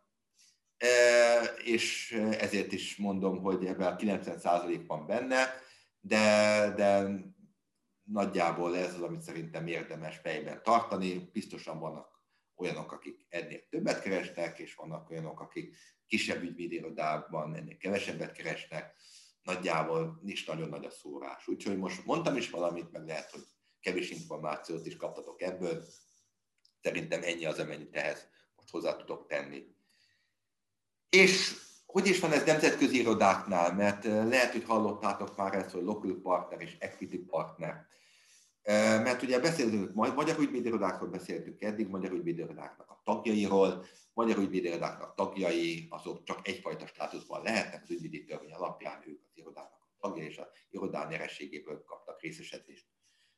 és ezért is mondom, hogy ebben a 90% van benne, de nagyjából ez az, amit szerintem érdemes fejben tartani. Biztosan vannak olyanok, akik ennél többet keresnek, és vannak olyanok, akik kisebb ügyvédirodában ennél kevesebbet keresnek. Nagyjából nincs nagyon nagy a szórás. Úgyhogy most mondtam is valamit, meg lehet, hogy kevés információt is kaptatok ebből. Szerintem ennyi az, amennyit ehhez most hozzá tudok tenni. És hogy is van ez nemzetközi irodáknál? Mert lehet, hogy hallottátok már ezt, hogy local partner és equity partner. Mert ugye beszéltünk magyar ügyvédirodákról, beszéltünk eddig, magyar ügyvédirodáknak a tagjairól. Magyar ügyvédirodáknak tagjai azok csak egyfajta státuszban lehetnek, az ügyvédi törvény alapján ők az irodának a tagjai, és az irodán nyereségéből kaptak részesedést.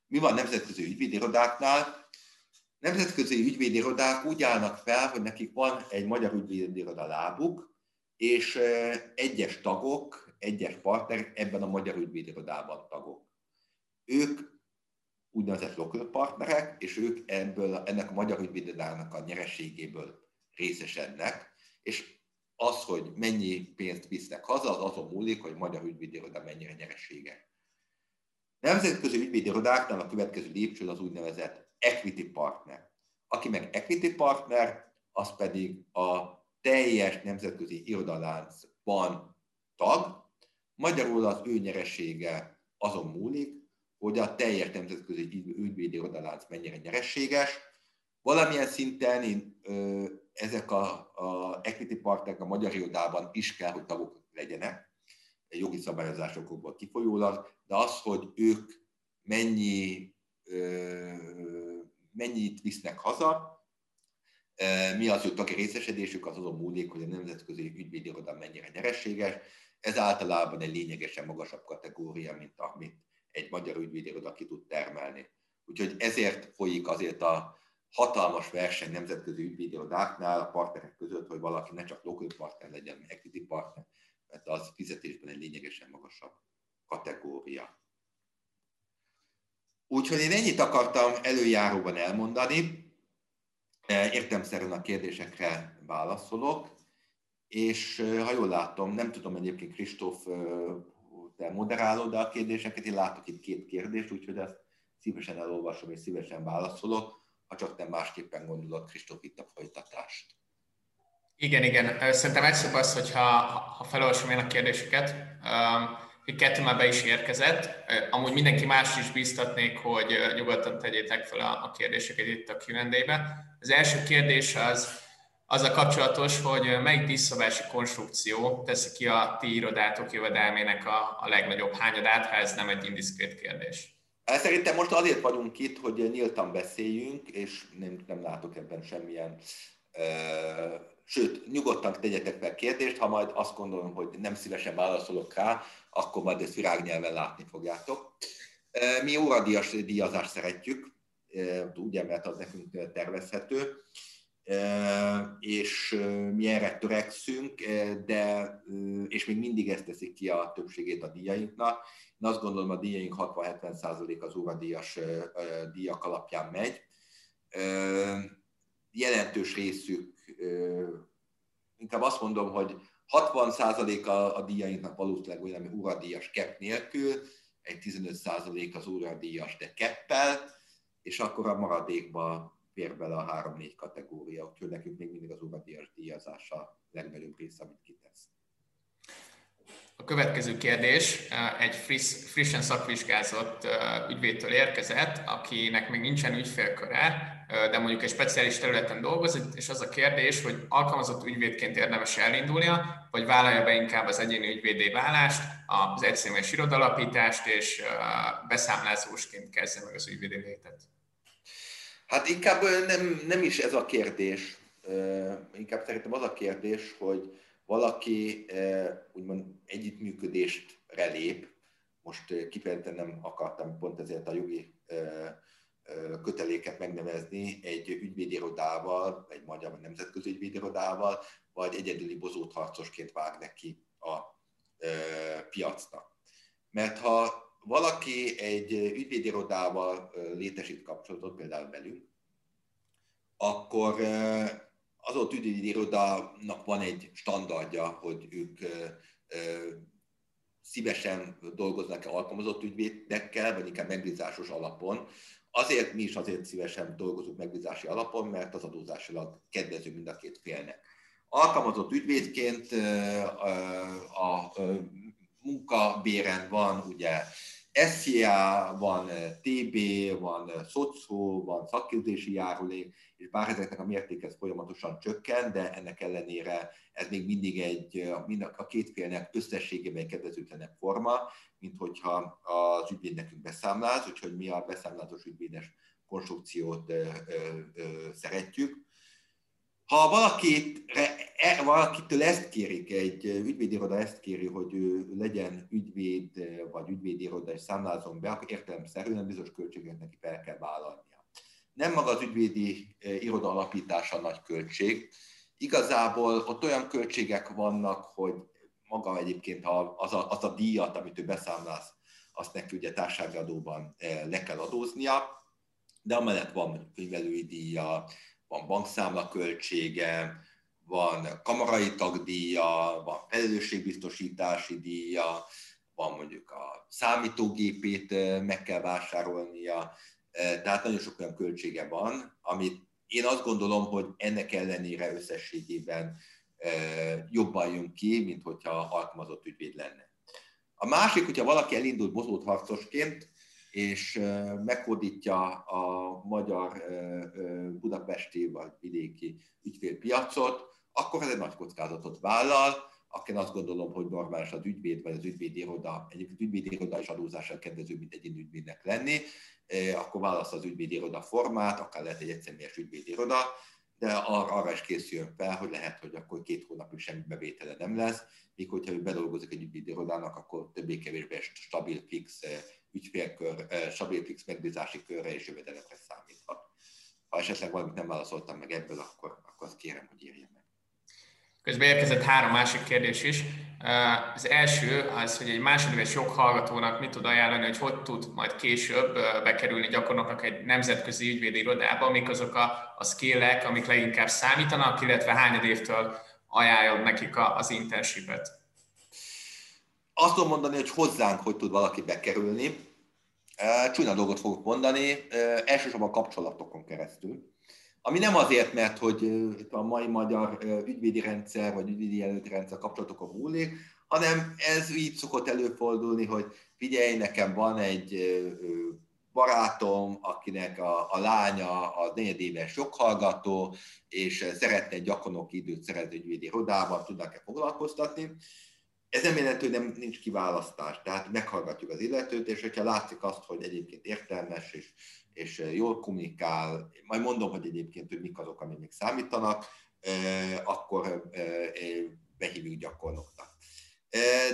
Mi van nemzetközi ügyvédirodáknál? Nemzetközi ügyvédirodák úgy állnak fel, hogy nekik van egy magyar ügyvédiroda lábuk, és egyes tagok, egyes partnerek ebben a magyar ügyvédirodában tagok. Ők úgynevezett local partnerek, és ők ennek a magyar ügyvédirodának a nyereségéből részesednek, és az, hogy mennyi pénzt visznek haza, az azon múlik, hogy a magyar ügyvédiroda mennyire nyereséges. Nemzetközi ügyvédirodáknál a következő lépcső az úgynevezett equity partner. Aki meg equity partner, az pedig a teljes nemzetközi irodaláncban tag, magyarul az ő nyeresége azon múlik, hogy a teljes nemzetközi ügyvédi irodalánc mennyire nyereséges. Valamilyen szinten ezek a equity partnerek a magyar irodában is kell, hogy tagok legyenek, jogi szabályozásokból kifolyólag, de az, hogy ők mennyit visznek haza, mi az ő tagi részesedésük, az azon múlik, hogy a nemzetközi ügyvédiroda mennyire nyereséges. Ez általában egy lényegesen magasabb kategória, mint amit egy magyar ügyvédiroda ki tud termelni. Úgyhogy ezért folyik azért a hatalmas verseny nemzetközi ügyvédirodáknál a partnerek között, hogy valaki ne csak local partner legyen, equity partner, mert az fizetésben egy lényegesen magasabb kategória. Úgyhogy én ennyit akartam előjáróban elmondani, értelemszerűen a kérdésekre válaszolok, és ha jól látom, nem tudom egyébként, Kristóf, te moderálod a kérdéseket, én látok itt két kérdést, úgyhogy ezt szívesen elolvasom és szívesen válaszolok, ha csak te másképpen gondolod, Kristóf, itt a folytatást. Igen, szerintem egyszerűbb az, hogyha felolvasom én a kérdéseket, hogy kettő már be is érkezett. Amúgy mindenki más is bíztatnék, hogy nyugodtan tegyétek fel a kérdéseket itt a Q&A-be. Az első kérdés az a kapcsolatos, hogy melyik díjszabási konstrukció teszi ki a ti irodátok jövedelmének a legnagyobb hányadát, ha ez nem egy indiszkrét kérdés. Szerintem most azért vagyunk itt, hogy nyíltan beszéljünk, és nem látok ebben semmilyen sőt, nyugodtan tegyetek fel kérdést, ha majd azt gondolom, hogy nem szívesen válaszolok rá, akkor majd ezt virágnyelven látni fogjátok. Mi óradíjas díjazást szeretjük, ugye, mert az nekünk tervezhető, és mi erre törekszünk, de, és még mindig ezt teszik ki a többségét a díjainknak. Én azt gondolom, a díjaink 60-70% az óradíjas díjak alapján megy. Jelentős részük, inkább azt mondom, hogy 60% a díjainknak valószínűleg olyan, ami óradíjas kepp nélkül, egy 15% az óradíjas, de keppel, és akkor a maradékba fér bele a 3-4 kategória, úgyhogy nekünk még mindig az óradíjas díjazása a legnagyobb része, amit kitesz. A következő kérdés egy frissen szakvizsgázott ügyvédtől érkezett, akinek még nincsen ügyfélköre, de mondjuk egy speciális területen dolgozik, és az a kérdés, hogy alkalmazott ügyvédként érdemes elindulnia, vagy vállalja be inkább az egyéni ügyvédé válást, az egyszemélyes irodalapítást, és beszámlázósként kezdje meg az ügyvédi létet? Hát inkább nem is ez a kérdés. Inkább szerintem az a kérdés, hogy valaki úgymond együttműködést relép. Most kifejezetten nem akartam pont ezért a jogi köteléket megnevezni egy ügyvédirodával, egy magyar nemzetközi ügyvédirodával, vagy egyedüli bozótharcosként vág neki a piacnak. Mert ha valaki egy ügyvédirodával létesít kapcsolatot, például velünk, akkor az ott ügyvédirodának van egy standardja, hogy ők szívesen dolgoznak-e alkalmazott ügyvédekkel, vagy inkább megbízásos alapon. Azért mi is azért szívesen dolgozunk megbízási alapon, mert az adózásilag kedvező mind a két félnek. Alkalmazott ügyvédként a munkabéren van ugye SZIA, van TB, van SZOCHO, van szakképzési járulék, és bár ezeknek a mértéke folyamatosan csökken, de ennek ellenére ez még mindig a két félnek összességében egy kedvezőtlenebb forma, mint hogyha az ügyvéd nekünk beszámláz, úgyhogy mi a beszámlázós ügyvédes konstrukciót szeretjük. Ha valakitől ezt kérik, egy ügyvédiroda ezt kéri, hogy ő legyen ügyvéd vagy ügyvédiroda és számlázon be, akkor értelemszerűen bizonyos költségeket neki fel kell vállalnia. Nem maga az ügyvédi iroda alapítása nagy költség. Igazából ott olyan költségek vannak, hogy maga egyébként az a díjat, amit ő beszámláz, azt neki ugye társasági adóban le kell adóznia, de amellett van könyvelői díja, van bankszámla költsége, van kamarai tagdíja, van felelősségbiztosítási díja, van mondjuk a számítógépét meg kell vásárolnia, tehát nagyon sok olyan költsége van, amit én azt gondolom, hogy ennek ellenére összességében jobban jön ki, mint hogyha alkalmazott ügyvéd lenne. A másik, hogyha valaki elindult bozótharcosként, és meghódítja a magyar budapesti vagy vidéki ügyfélpiacot, akkor ez egy nagy kockázatot vállal, akkor azt gondolom, hogy normális az ügyvéd vagy az ügyvédiroda, egyébként ügyvédiroda is adózással kedvező, mint egyéni ügyvédnek lenni, akkor válasz az ügyvédiroda formát, akár lehet egy egyszemélyes ügyvédiroda, de arra is készüljön fel, hogy lehet, hogy akkor 2 hónapig semmi bevétele nem lesz, míg hogyha ő bedolgozik egy ügyvédirodának, akkor többé-kevésbé stabil, fix ügyfélkör, stabil, fix megbízási körre és jövedelemre számíthat. Ha esetleg valamit nem válaszoltam meg ebből, akkor azt kérem, hogy írjam meg. Közben érkezett 3 másik kérdés is. Az első az, hogy egy másodéves joghallgatónak mit tud ajánlani, hogy hogy tud majd később bekerülni gyakornoknak egy nemzetközi ügyvédi irodába, mik azok a skillek, amik leginkább számítanak, illetve hány évtől ajánlod nekik az internshipet? Azt tudom mondani, hogy hozzánk hogy tud valaki bekerülni. Csúnya dolgot fogok mondani, elsősorban a kapcsolatokon keresztül. Ami nem azért, mert hogy itt a mai magyar ügyvédi rendszer vagy ügyvédi jelölti rendszer kapcsolatokon múlik, hanem ez így szokott előfordulni, hogy figyelj, nekem van egy barátom, akinek a lánya a 4 éves joghallgató, és szeretne egy gyakornoki időt szerezni ügyvédi irodában, tudnak-e foglalkoztatni. Ez nem jelenti, hogy nincs kiválasztás, tehát meghallgatjuk az illetőt, és hogyha látszik azt, hogy egyébként értelmes és jól kommunikál, majd mondom, hogy egyébként, hogy mik azok, amik még számítanak, akkor behívjuk gyakornoknak.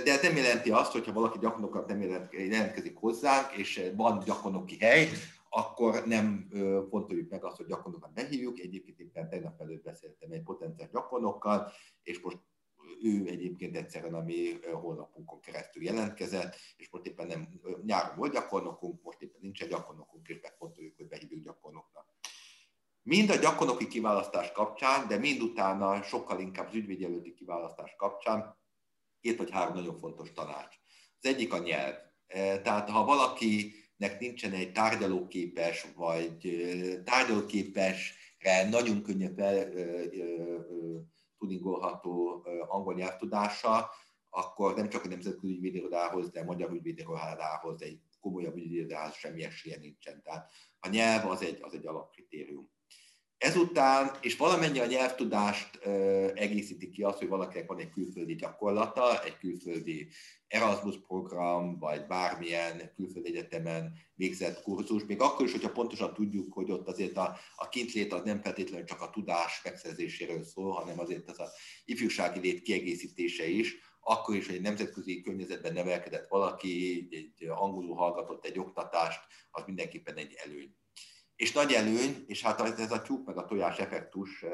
De ez nem jelenti azt, hogyha valaki gyakornoknak nem jelentkezik hozzánk, és van gyakornoki hely, akkor nem fontoljuk meg azt, hogy gyakornokat behívjuk. Egyébként éppen tegnap előtt beszéltem egy potenciális gyakornokkal, és most ő egyébként egyszerűen a mi honlapunkon keresztül jelentkezett, és most éppen nem, nyáron volt gyakornokunk, most éppen nincsen gyakornokunk, és megfontoljuk, hogy behívjuk gyakornoknak. Mind a gyakornoki kiválasztás kapcsán, de mind utána sokkal inkább az ügyvédjelölti kiválasztás kapcsán két vagy három nagyon fontos tanács. Az egyik a nyelv. Tehát ha valakinek nincsen egy tárgyalóképes, vagy tárgyalóképesre nagyon könnyen tuningolható angol nyelvtudása, akkor nem csak a nemzetközi ügyvédirodához, de a magyar ügyvédirodához, de egy komolyabb ügyvédirodához semmi esélye nincsen. Tehát a nyelv az egy alapkritérium. Ezután, és valamennyi a nyelvtudást egészíti ki azt, hogy valakinek van egy külföldi gyakorlata, egy külföldi Erasmus program, vagy bármilyen külföldi egyetemen végzett kurzus, még akkor is, hogyha pontosan tudjuk, hogy ott azért a kintlét az nem feltétlenül csak a tudás megszerzéséről szól, hanem azért ez az ifjúsági lét kiegészítése is, akkor is, hogy egy nemzetközi környezetben nevelkedett valaki, egy angolul hallgatott egy oktatást, az mindenképpen egy előny. És nagy előny, és hát ez a tyúk meg a tojás effektus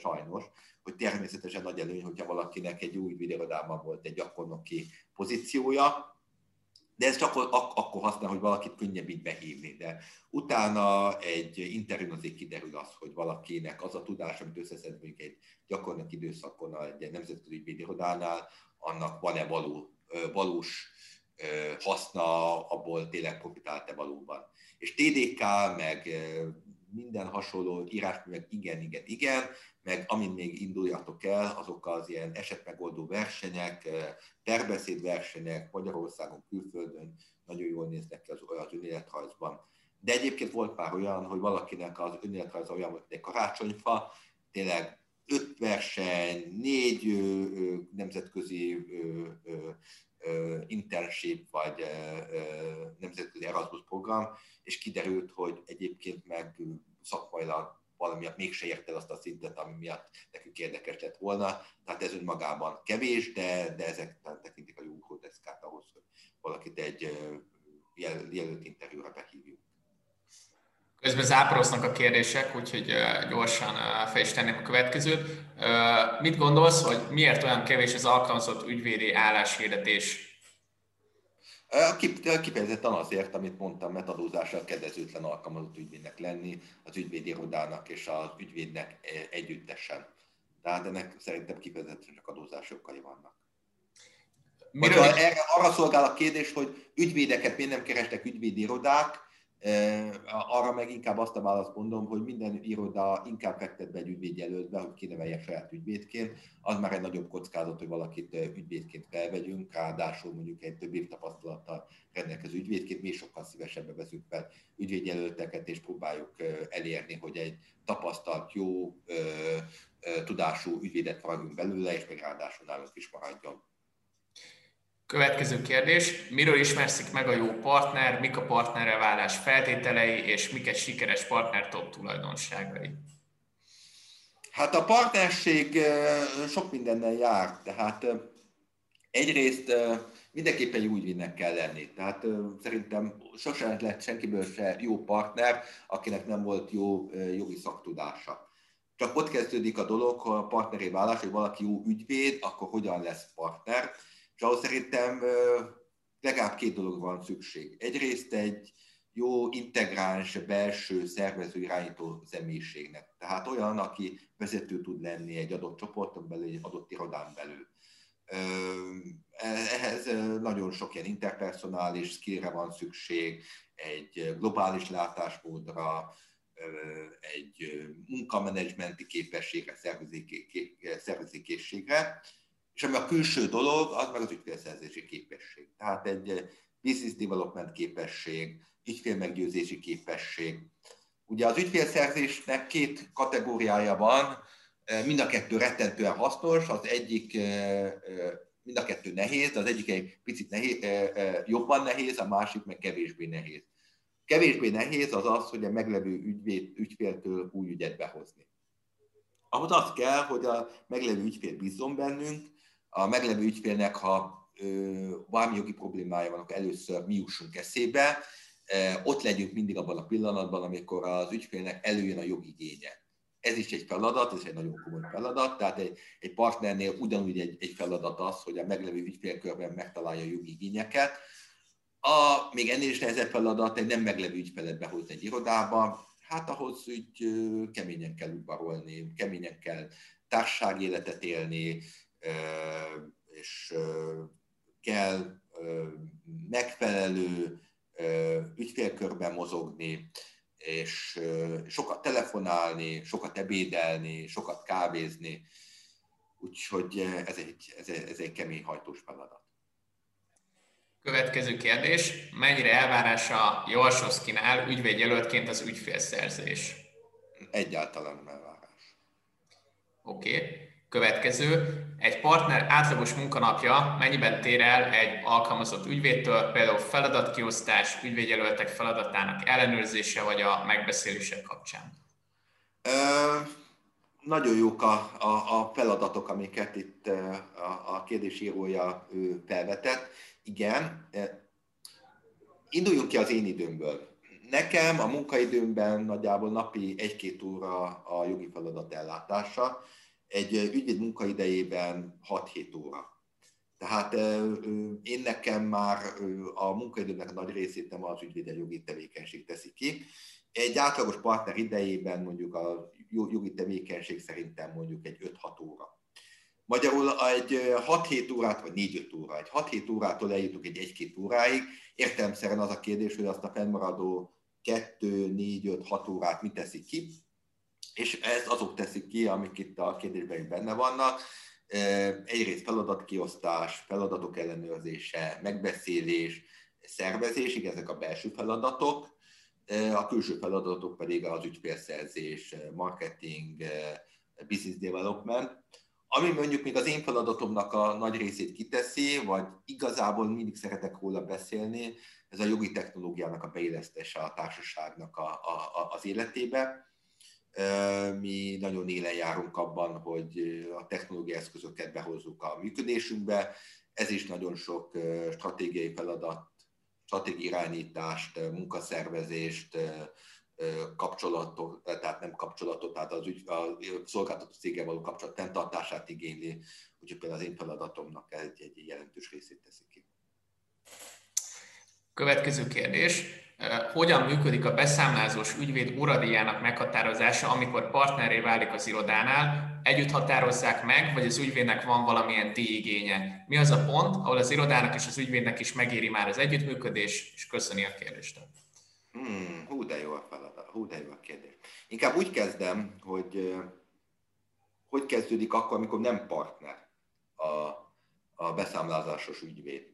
sajnos, hogy természetesen nagy előny, hogyha valakinek egy új videódában volt egy gyakornoki pozíciója, de ez csak akkor használ, hogy valakit könnyebb így behívni, de utána egy interjún azért kiderül az, hogy valakinek az a tudás, amit összeszedünk egy gyakornoki időszakon egy nemzetközi videódánál, annak van-e valós haszna, abból tényleg profitált-e valóban. És TDK, meg minden hasonló írásművek, igen, meg amin még induljatok el, azok az ilyen esetmegoldó versenyek, perbeszédversenyek Magyarországon, külföldön, nagyon jól néznek ki az önéletrajzban. De egyébként volt már olyan, hogy valakinek az önéletrajza olyan, mint egy karácsonyfa, tényleg 5 verseny, 4 nemzetközi internship, vagy nemzetközi Erasmus program, és kiderült, hogy egyébként meg szakmailag valamiatt mégse érte azt a szintet, ami miatt nekünk érdekes lett volna. Tehát ez önmagában kevés, de ezek tekintik a jó ugródeszkát ahhoz, hogy valakit egy jelölt interjúra behívjuk. Közben záporoznak a kérdések, úgyhogy gyorsan fel is tenném a következőt. Mit gondolsz, hogy miért olyan kevés az alkalmazott ügyvédi álláshirdetés? Kifejezetten azért, amit mondtam, mert adózással kedvezőtlen alkalmazott ügyvédnek lenni, az ügyvédirodának és az ügyvédnek együttesen. Tehát ennek szerintem kifejezetten csak adózási okai vannak. Arra szolgál a kérdés, hogy ügyvédeket miért nem keresnek ügyvédirodák, arra meg inkább azt a választ mondom, hogy minden iroda inkább fektet be egy ügyvédjelöltbe, hogy kinevelje saját ügyvédként, az már egy nagyobb kockázat, hogy valakit ügyvédként felvegyünk, ráadásul mondjuk egy több év tapasztalattal rendelkező ügyvédként, mi sokkal szívesebben veszünk fel ügyvédjelölteket, és próbáljuk elérni, hogy egy tapasztalt, jó tudású ügyvédet faragunk belőle, és még ráadásul nálunk is maradjon. Következő kérdés, miről ismerszik meg a jó partner, mik a partnerre válás feltételei, és mik egy sikeres partner top tulajdonságai? Hát a partnerség sok mindennel jár, tehát egyrészt mindenképpen jó ügyvédnek kell lenni, tehát szerintem sosem lett senkiből se jó partner, akinek nem volt jó jogi szaktudása. Csak ott kezdődik a dolog, ha a partneré válás, hogy valaki jó ügyvéd, akkor hogyan lesz partner? És ahhoz szerintem legalább 2 dolog van szükség. Egyrészt egy jó integráns, belső szervező irányító személyiségnek. Tehát olyan, aki vezető tud lenni egy adott csoporton belül, egy adott irodán belül. Ehhez nagyon sok ilyen interpersonális skillre van szükség, egy globális látásmódra, egy munkamenedzsmenti képességre, szervezőkészségre. És ami a külső dolog, az meg az ügyfélszerzési képesség. Tehát egy business development képesség, ügyfélmeggyőzési képesség. Ugye az ügyfélszerzésnek 2 kategóriája van, mind a 2 rettentően hasznos, az egyik, mind a 2 nehéz, az egyik egy picit nehéz, jobban nehéz, a másik meg kevésbé nehéz. Kevésbé nehéz az az, hogy a meglevő ügyféltől új ügyet behozni. Ahhoz az kell, hogy a meglevő ügyfél bízzon bennünk, a meglevő ügyfélnek, ha valami jogi problémája van, akkor először mi jussunk eszébe, ott legyünk mindig abban a pillanatban, amikor az ügyfélnek előjön a jogi igénye. Ez is egy feladat, ez egy nagyon komoly feladat, tehát egy partnernél ugyanúgy egy feladat az, hogy a meglevő ügyfélkörben megtalálja a jogi igényeket. Még ennél is nehezebb feladat egy nem meglevő ügyfelet behozni egy irodába, hát ahhoz úgy keményen kell udvarolni, keményen kell társaságéletet élni, és kell megfelelő ügyfélkörben mozogni, és sokat telefonálni, sokat ebédelni, sokat kávézni, úgyhogy ez egy kemény hajtós feladat. Következő kérdés, mennyire elvárás a Jarsovszkynál ügyvédjelöltként az ügyfélszerzés? Egyáltalán nem elvárás. Oké. Következő, egy partner átlagos munkanapja mennyiben tér el egy alkalmazott ügyvédtől, például feladatkiosztás, ügyvédjelöltek feladatának ellenőrzése vagy a megbeszélése kapcsán? Nagyon jók a feladatok, amiket itt a kérdésírója felvetett. Igen, induljunk ki az én időmből. Nekem a munkaidőmben nagyjából napi 1-2 óra a jogi feladat ellátása, egy ügyvéd munkaidejében 6-7 óra. Tehát én nekem már a munkaidőnek a nagy részét nem az ügyvéd jogi tevékenység teszi ki. Egy átlagos partner idejében mondjuk a jogi tevékenység szerintem mondjuk egy 5-6 óra. Magyarul egy 6-7 órát, vagy 4-5 óra, egy 6-7 órától eljutunk egy 1-2 óráig. Értelemszerűen az a kérdés, hogy azt a fennmaradó 2-4-5-6 órát mit teszik ki, és ezt azok teszik ki, amik itt a kérdésben benne vannak. Egyrészt feladatkiosztás, feladatok ellenőrzése, megbeszélés, szervezés, ezek a belső feladatok, a külső feladatok pedig az ügyfélszerzés, marketing, business development, ami mondjuk még az én feladatomnak a nagy részét kiteszi, vagy igazából mindig szeretek róla beszélni, ez a jogi technológiának a beillesztése a társaságnak az életébe. Mi nagyon élen járunk abban, hogy a technológiai eszközöket behozzuk a működésünkbe. Ez is nagyon sok stratégiai feladat, stratégiai irányítást, munkaszervezést, kapcsolatot, tehát nem kapcsolatot, tehát a szolgáltató céggel való kapcsolat fenntartását igényli, úgyhogy például az én feladatomnak egy jelentős részét teszik ki. Következő kérdés. Hogyan működik a beszámlázós ügyvéd óradíjának meghatározása, amikor partnerré válik az irodánál? Együtt határozzák meg, vagy az ügyvédnek van valamilyen díjigénye? Mi az a pont, ahol az irodának és az ügyvédnek is megéri már az együttműködés, és köszöni a kérdést? Hú, de jó a kérdés. Inkább úgy kezdem, hogy kezdődik akkor, amikor nem partner a beszámlázásos ügyvéd.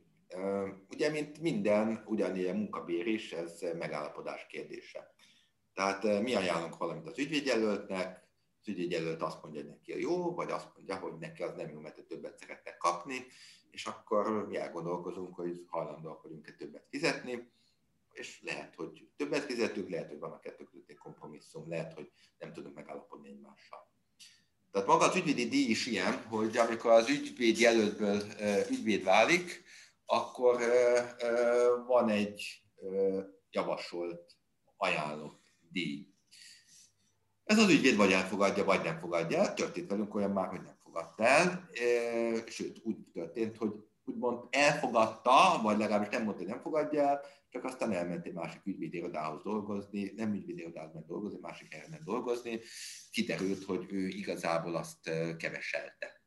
Ugye, mint minden, ugyanilyen munkabér is, ez megállapodás kérdése. Tehát mi ajánlunk valamit az ügyvédjelöltnek, az ügyvédjelölt azt mondja, hogy neki jó, vagy azt mondja, hogy neki az nem jó, mert többet szeretne kapni, és akkor mi elgondolkozunk, hogy hajlandóak vagyunk-e többet fizetni, és lehet, hogy többet fizetünk, lehet, hogy van a kettő között egy kompromisszum, lehet, hogy nem tudunk megállapodni egymással. Tehát maga az ügyvédi díj is ilyen, hogy amikor az ügyvédjelöltből ügyvéd válik, akkor van egy javasolt, ajánlott díj. Ez az ügyvéd vagy elfogadja, vagy nem fogadja el. Történt velünk olyan már, hogy nem fogadta el. Sőt, úgy történt, hogy úgymond elfogadta, vagy legalábbis nem mondta, hogy nem fogadja el, csak aztán elment egy másik ügyvédirodához dolgozni, nem ügyvédirodához meg dolgozni, másik helyen nem dolgozni. Kiderült, hogy ő igazából azt keveselte.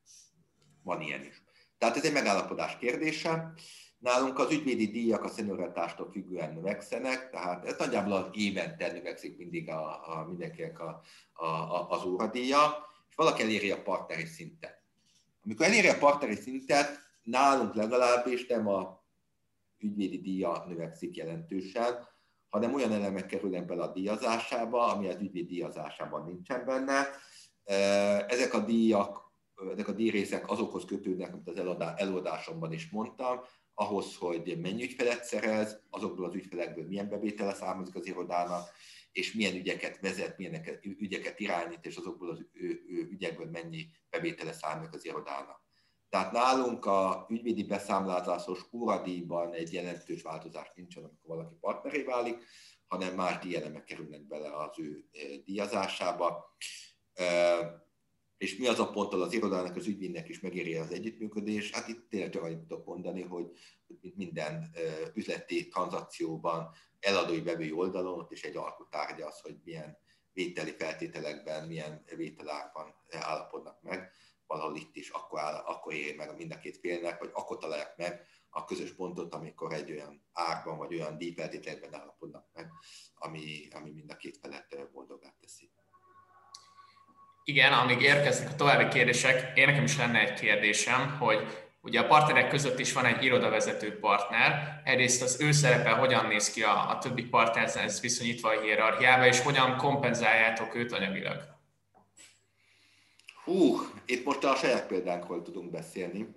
Van ilyen is. Tehát ez egy megállapodás kérdése. Nálunk az ügyvédi díjak a szeniorátástól függően növekszenek, tehát ez nagyjából évente növekszik mindig mindenkinek az óradíja, és valaki eléri a partneri szintet. Amikor eléri a partneri szintet, nálunk legalábbis nem a ügyvédi díja növekszik jelentősen, hanem olyan elemek kerülnek bele a díjazásába, ami az ügyvéd díjazásában nincsen benne. Ezek a díjak ezek a díjrészek azokhoz kötődnek, amit az előadásomban is mondtam, ahhoz, hogy mennyi ügyfelet szerez, azokból az ügyfelekből milyen bevétele származik az irodának, és milyen ügyeket vezet, milyen ügyeket irányít, és azokból az ügyekből mennyi bevétele származik az irodának. Tehát nálunk a ügyvédi beszámlázásos óradíjban egy jelentős változás nincsen, amikor valaki partneré válik, hanem más díjelemek kerülnek bele az ő díjazásába. És mi az a ponttal az irodának, az ügyvédnek is megéri az együttműködés? Hát itt tényleg csak annyit tudok mondani, hogy minden üzleti tranzakcióban, eladói vevői oldalon, ott is egy alkutárgya az, hogy milyen vételi feltételekben, milyen vételákban állapodnak meg. Valahol itt is akkor éri meg a mind a két félnek, vagy akkor találják meg a közös pontot, amikor egy olyan árban, vagy olyan díjfeltételekben állapodnak meg, ami mind a két felet boldogát teszi. Igen, amíg érkeznek a további kérdések, én nekem is lenne egy kérdésem, hogy ugye a partnerek között is van egy irodavezető partner, egyrészt az ő szerepe hogyan néz ki a többi partnerhez viszonyítva a hierarchiába, és hogyan kompenzáljátok őt anyagilag? Itt most a saját példánkról tudunk beszélni.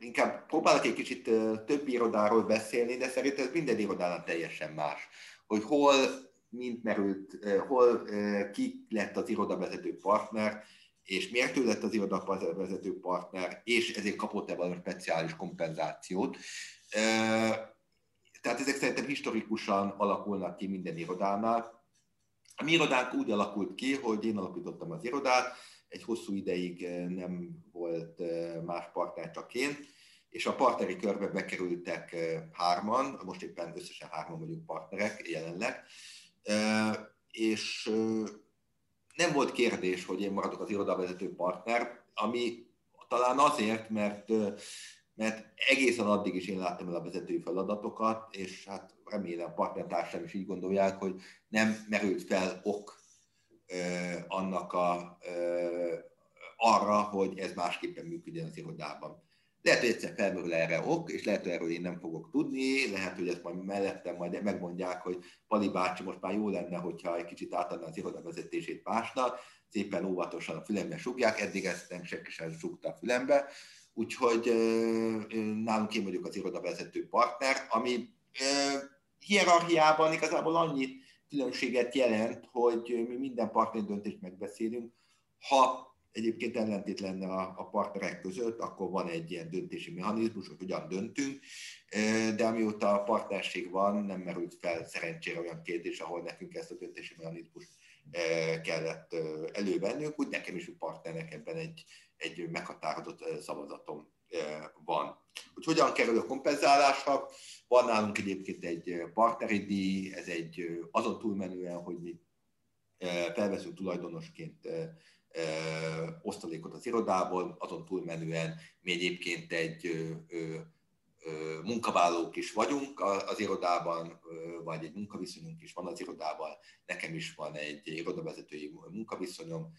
Inkább próbálok egy kicsit több irodáról beszélni, de szerintem ez minden irodánál teljesen más, hogy ki lett az irodavezető partner, és miért ő lett az irodavezető partner, és ezért kapott-e valami speciális kompenzációt. Tehát ezek szerintem historikusan alakulnak ki minden irodánál. A mi irodánk úgy alakult ki, hogy én alapítottam az irodát, egy hosszú ideig nem volt más partner, csak én, és a partneri körbe bekerültek hárman, most éppen összesen hárman vagyunk partnerek jelenleg, és nem volt kérdés, hogy én maradok az irodavezető partner, ami talán azért, mert egészen addig is én láttam el a vezetői feladatokat, és hát remélem a partnertársaim is így gondolják, hogy nem merült fel ok arra, hogy ez másképpen működjön az irodában. Lehet, hogy egyszer felmerül erre ok, és lehet, hogy erről én nem fogok tudni, lehet, hogy ezt majd mellettem majd megmondják, hogy Pali bácsi, most már jó lenne, hogyha egy kicsit átadná az irodavezetését másnak, szépen óvatosan a fülembe súgják, eddig ezt nem senki sem súgta a fülembe, úgyhogy nálunk én vagyok az irodavezető partner, ami hierarchiában igazából annyit különbséget jelent, hogy mi minden partner döntést megbeszélünk, ha egyébként ellentét lenne a partnerek között, akkor van egy ilyen döntési mechanizmus, hogy hogyan döntünk, de amióta a partnerség van, nem merült fel szerencsére olyan kérdés, ahol nekünk ezt a döntési mechanizmust kellett elővennünk, úgy nekem is a partnernek ebben egy meghatározott szavazatom van. Hogy hogyan kerül a kompenzálásra? Van nálunk egyébként egy partneri díj, ez egy azon túlmenően, hogy mi felveszünk tulajdonosként osztalékot az irodából, azon túlmenően mi egyébként egy munkavállalók is vagyunk az irodában, vagy egy munkaviszonyunk is van az irodában, nekem is van egy irodavezetői munkaviszonyom,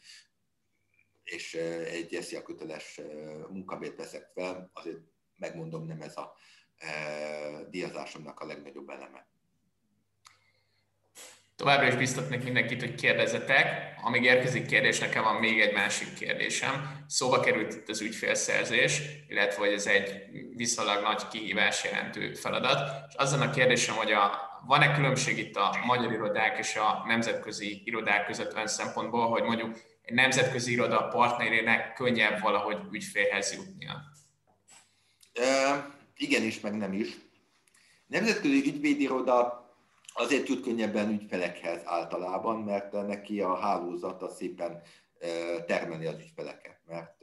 és egy SZIA köteles munkabért veszek fel, azért megmondom, nem ez a díjazásomnak a legnagyobb eleme. Továbbra is biztatnék mindenkit, hogy kérdezzetek. Amíg érkezik kérdés, nekem van még egy másik kérdésem. Szóba került itt az ügyfélszerzés, illetve hogy ez egy viszonylag nagy kihívás jelentő feladat. És azon a kérdésem, hogy van-e különbség itt a magyar irodák és a nemzetközi irodák között olyan szempontból, hogy mondjuk egy nemzetközi iroda partnerének könnyebb valahogy ügyfélhez jutnia? Igenis, meg nem is. Nemzetközi ügyvédiroda azért jut könnyebben ügyfelekhez általában, mert neki a hálózata szépen termeli az ügyfeleket, mert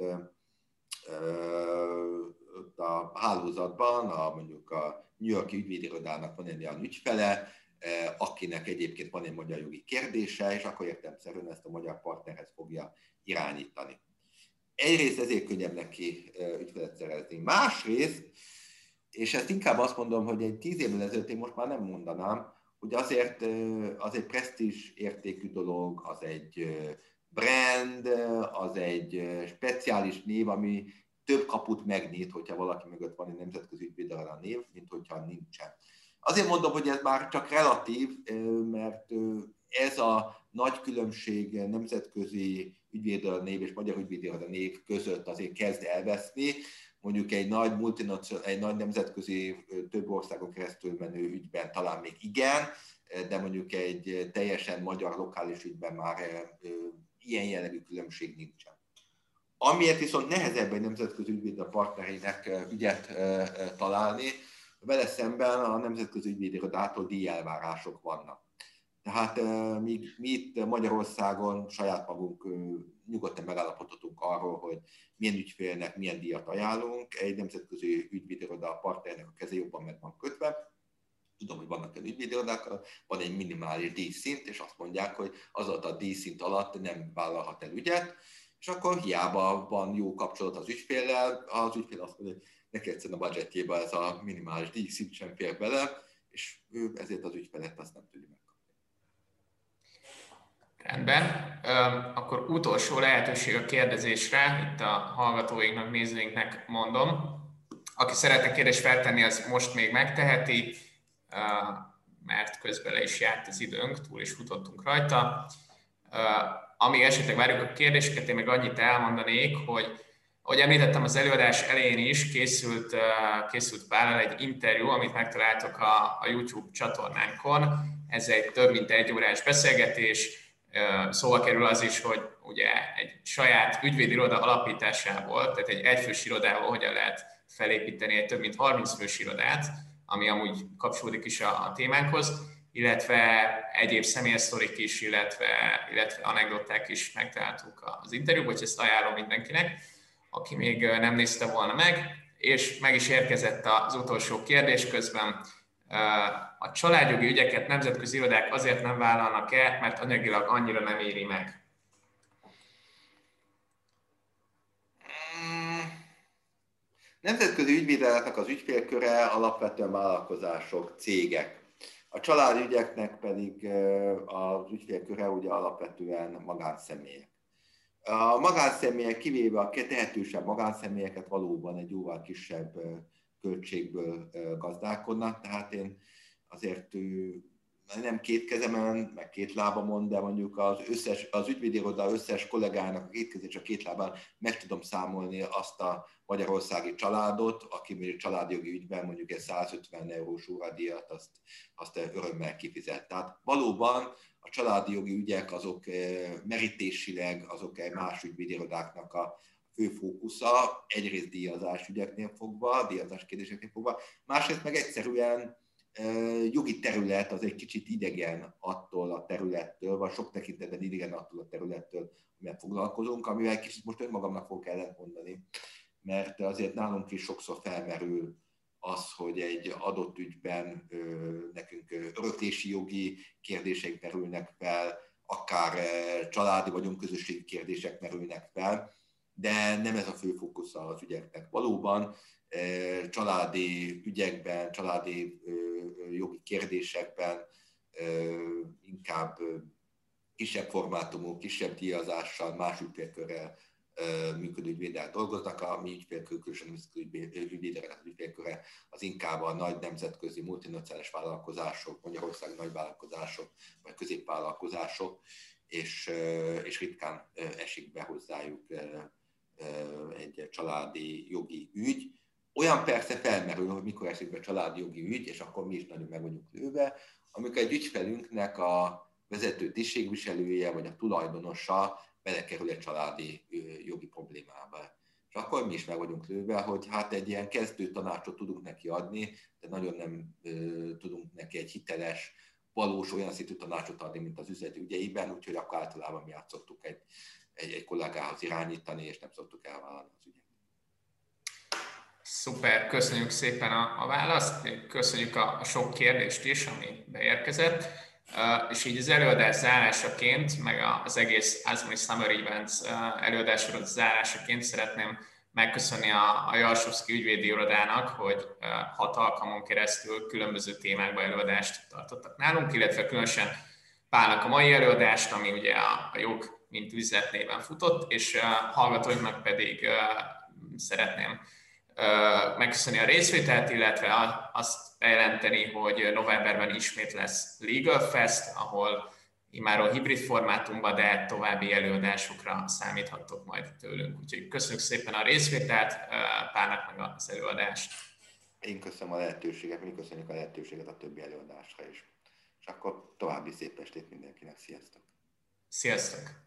a hálózatban mondjuk a New York-i ügyvédirodának van egy olyan ügyfele, akinek egyébként van egy magyar jogi kérdése, és akkor értelemszerűen ezt a magyar partnerhez fogja irányítani. Egyrészt ezért könnyebb neki ügyfelet szerezni. Másrészt, és ezt inkább azt mondom, hogy egy 10 évvel ezelőtt én most már nem mondanám, hogy azért az egy presztízs értékű dolog, az egy brand, az egy speciális név, ami több kaput megnyit, hogyha valaki mögött van egy nemzetközi ügyvédiroda név, mint hogyha nincsen. Azért mondom, hogy ez már csak relatív, mert ez a nagy különbség nemzetközi ügyvédőr név és magyar ügyvédőr név között azért kezd elveszni. Mondjuk egy nagy nemzetközi több országon keresztül menő ügyben talán még igen, de mondjuk egy teljesen magyar lokális ügyben már ilyen jellegű különbség nincsen. Amiért viszont nehezebb egy nemzetközi ügyvédőr partnerének ügyet találni, vele szemben a nemzetközi ügyvédirodától díjelvárások vannak. Tehát mi itt Magyarországon saját magunk nyugodtan megállapodhatunk arról, hogy milyen ügyfélnek milyen díjat ajánlunk, egy nemzetközi ügyvédiroda partnernek a keze jobban meg van kötve. Tudom, hogy vannak olyan ügyvédirodák, van egy minimális díjszint, és azt mondják, hogy az a díjszint alatt nem vállalhat el ügyet, és akkor hiába van jó kapcsolat az ügyféllel, az ügyfél azt mondja, hogy neki egyszerűen a budgetjében ez a minimális díjszint sem fér bele, és ő ezért az ügyfelet azt nem tudja megkapni. Rendben. Akkor utolsó lehetőség a kérdezésre, itt a hallgatóinknak, nézőinknek mondom. Aki szeretne kérdést feltenni, az most még megteheti, mert közben le is járt az időnk, túl is futottunk rajta. Amíg esetleg várjuk a kérdéseket, én még annyit elmondanék, hogy ahogy említettem, az előadás elején is készült Pállal egy interjú, amit megtaláltok a YouTube csatornánkon. Ez egy több mint egy órás beszélgetés. Szóba kerül az is, hogy ugye egy saját ügyvédiroda alapításából, tehát egy egyfős irodával hogyan lehet felépíteni egy több mint 30 fős irodát, ami amúgy kapcsolódik is a témánkhoz, illetve egyéb személyes sztorik is, illetve anekdoták is megtaláltuk az interjúban, hogy ezt ajánlom mindenkinek, aki még nem nézte volna meg, és meg is érkezett az utolsó kérdés közben. A családjogi ügyeket nemzetközi irodák azért nem vállalnak el, mert anyagilag annyira nem éri meg. Nemzetközi ügyvédeletnek az ügyfélköre alapvetően vállalkozások, cégek. A családügyeknek pedig az ügyfélköre ugye alapvetően magánszemélyek. A magánszemélyek, kivéve a tehetősebb magánszemélyeket valóban egy jóval kisebb költségből gazdálkodnak, tehát én azért nem két kezemen, meg két lábamon, de mondjuk az ügyvédiroda összes kollégának a két kezén és a két lábán meg tudom számolni azt a magyarországi családot, aki mondjuk családjogi ügyben mondjuk egy 150 eurós óradíjat, azt örömmel kifizet. Tehát valóban a családi jogi ügyek azok merítésileg, azok egy más ügyvédirodáknak a fő fókusza, egyrészt díjazás ügyeknél fogva, díjazás kérdéseknél fogva, másrészt meg egyszerűen jogi terület az egy kicsit idegen attól a területtől, vagy sok tekintetben idegen attól a területtől, amivel foglalkozunk, amivel kicsit most önmagamnak fogok ellentmondani, mert azért nálunk is sokszor felmerül az, hogy egy adott ügyben nekünk öröklési jogi kérdések merülnek fel, akár családi vagy közösségi kérdések merülnek fel, de nem ez a fő fókusza az ügyeknek. Valóban családi ügyekben, családi jogi kérdésekben inkább kisebb formátumú, kisebb díjazással, más ügyfélkörrel működő ügyvéddel dolgoznak, a mi ügyfélkör, különösen ügyvédelek ügyfélköre az inkább a nagy nemzetközi multinacionális vállalkozások, Magyarország nagy vállalkozások, vagy középvállalkozások, és ritkán esik be hozzájuk egy családi jogi ügy. Olyan persze felmerül, hogy mikor esik be családi jogi ügy, és akkor mi is nagyon meg vagyunk lőve, amikor egy ügyfelünknek a vezető tisztségviselője, vagy a tulajdonosa belekerül egy családi jogi problémába. És akkor mi is meg vagyunk lőve, hogy hát egy ilyen kezdő tanácsot tudunk neki adni, de nagyon nem tudunk neki egy hiteles, valós olyan szintű tanácsot adni, mint az üzleti ügyeiben, úgyhogy akkor általában mi át szoktuk egy kollégához irányítani, és nem szoktuk elvállalni az ügyet. Szuper, köszönjük szépen a választ, köszönjük a sok kérdést is, ami beérkezett, és így az előadás zárásaként, meg az egész Azumi Summer Events előadásról zárásaként szeretném megköszönni a Jarsovszky ügyvédi irodának, hogy 6 alkalmon keresztül különböző témákban előadást tartottak nálunk, illetve különösen Pálnak a mai előadást, ami ugye a jog mint üzlet néven futott, és hallgatóinknak pedig szeretném megköszönni a részvételt, illetve azt bejelenteni, hogy novemberben ismét lesz Legal Fest, ahol immáról hibrid formátumban, de további előadásokra számíthattok majd tőlünk. Úgyhogy köszönjük szépen a részvételt, Pálnak meg az előadást. Én köszönöm a lehetőséget, mi köszönjük a lehetőséget a többi előadásra is. És akkor további szép estét mindenkinek, sziasztok! Sziasztok!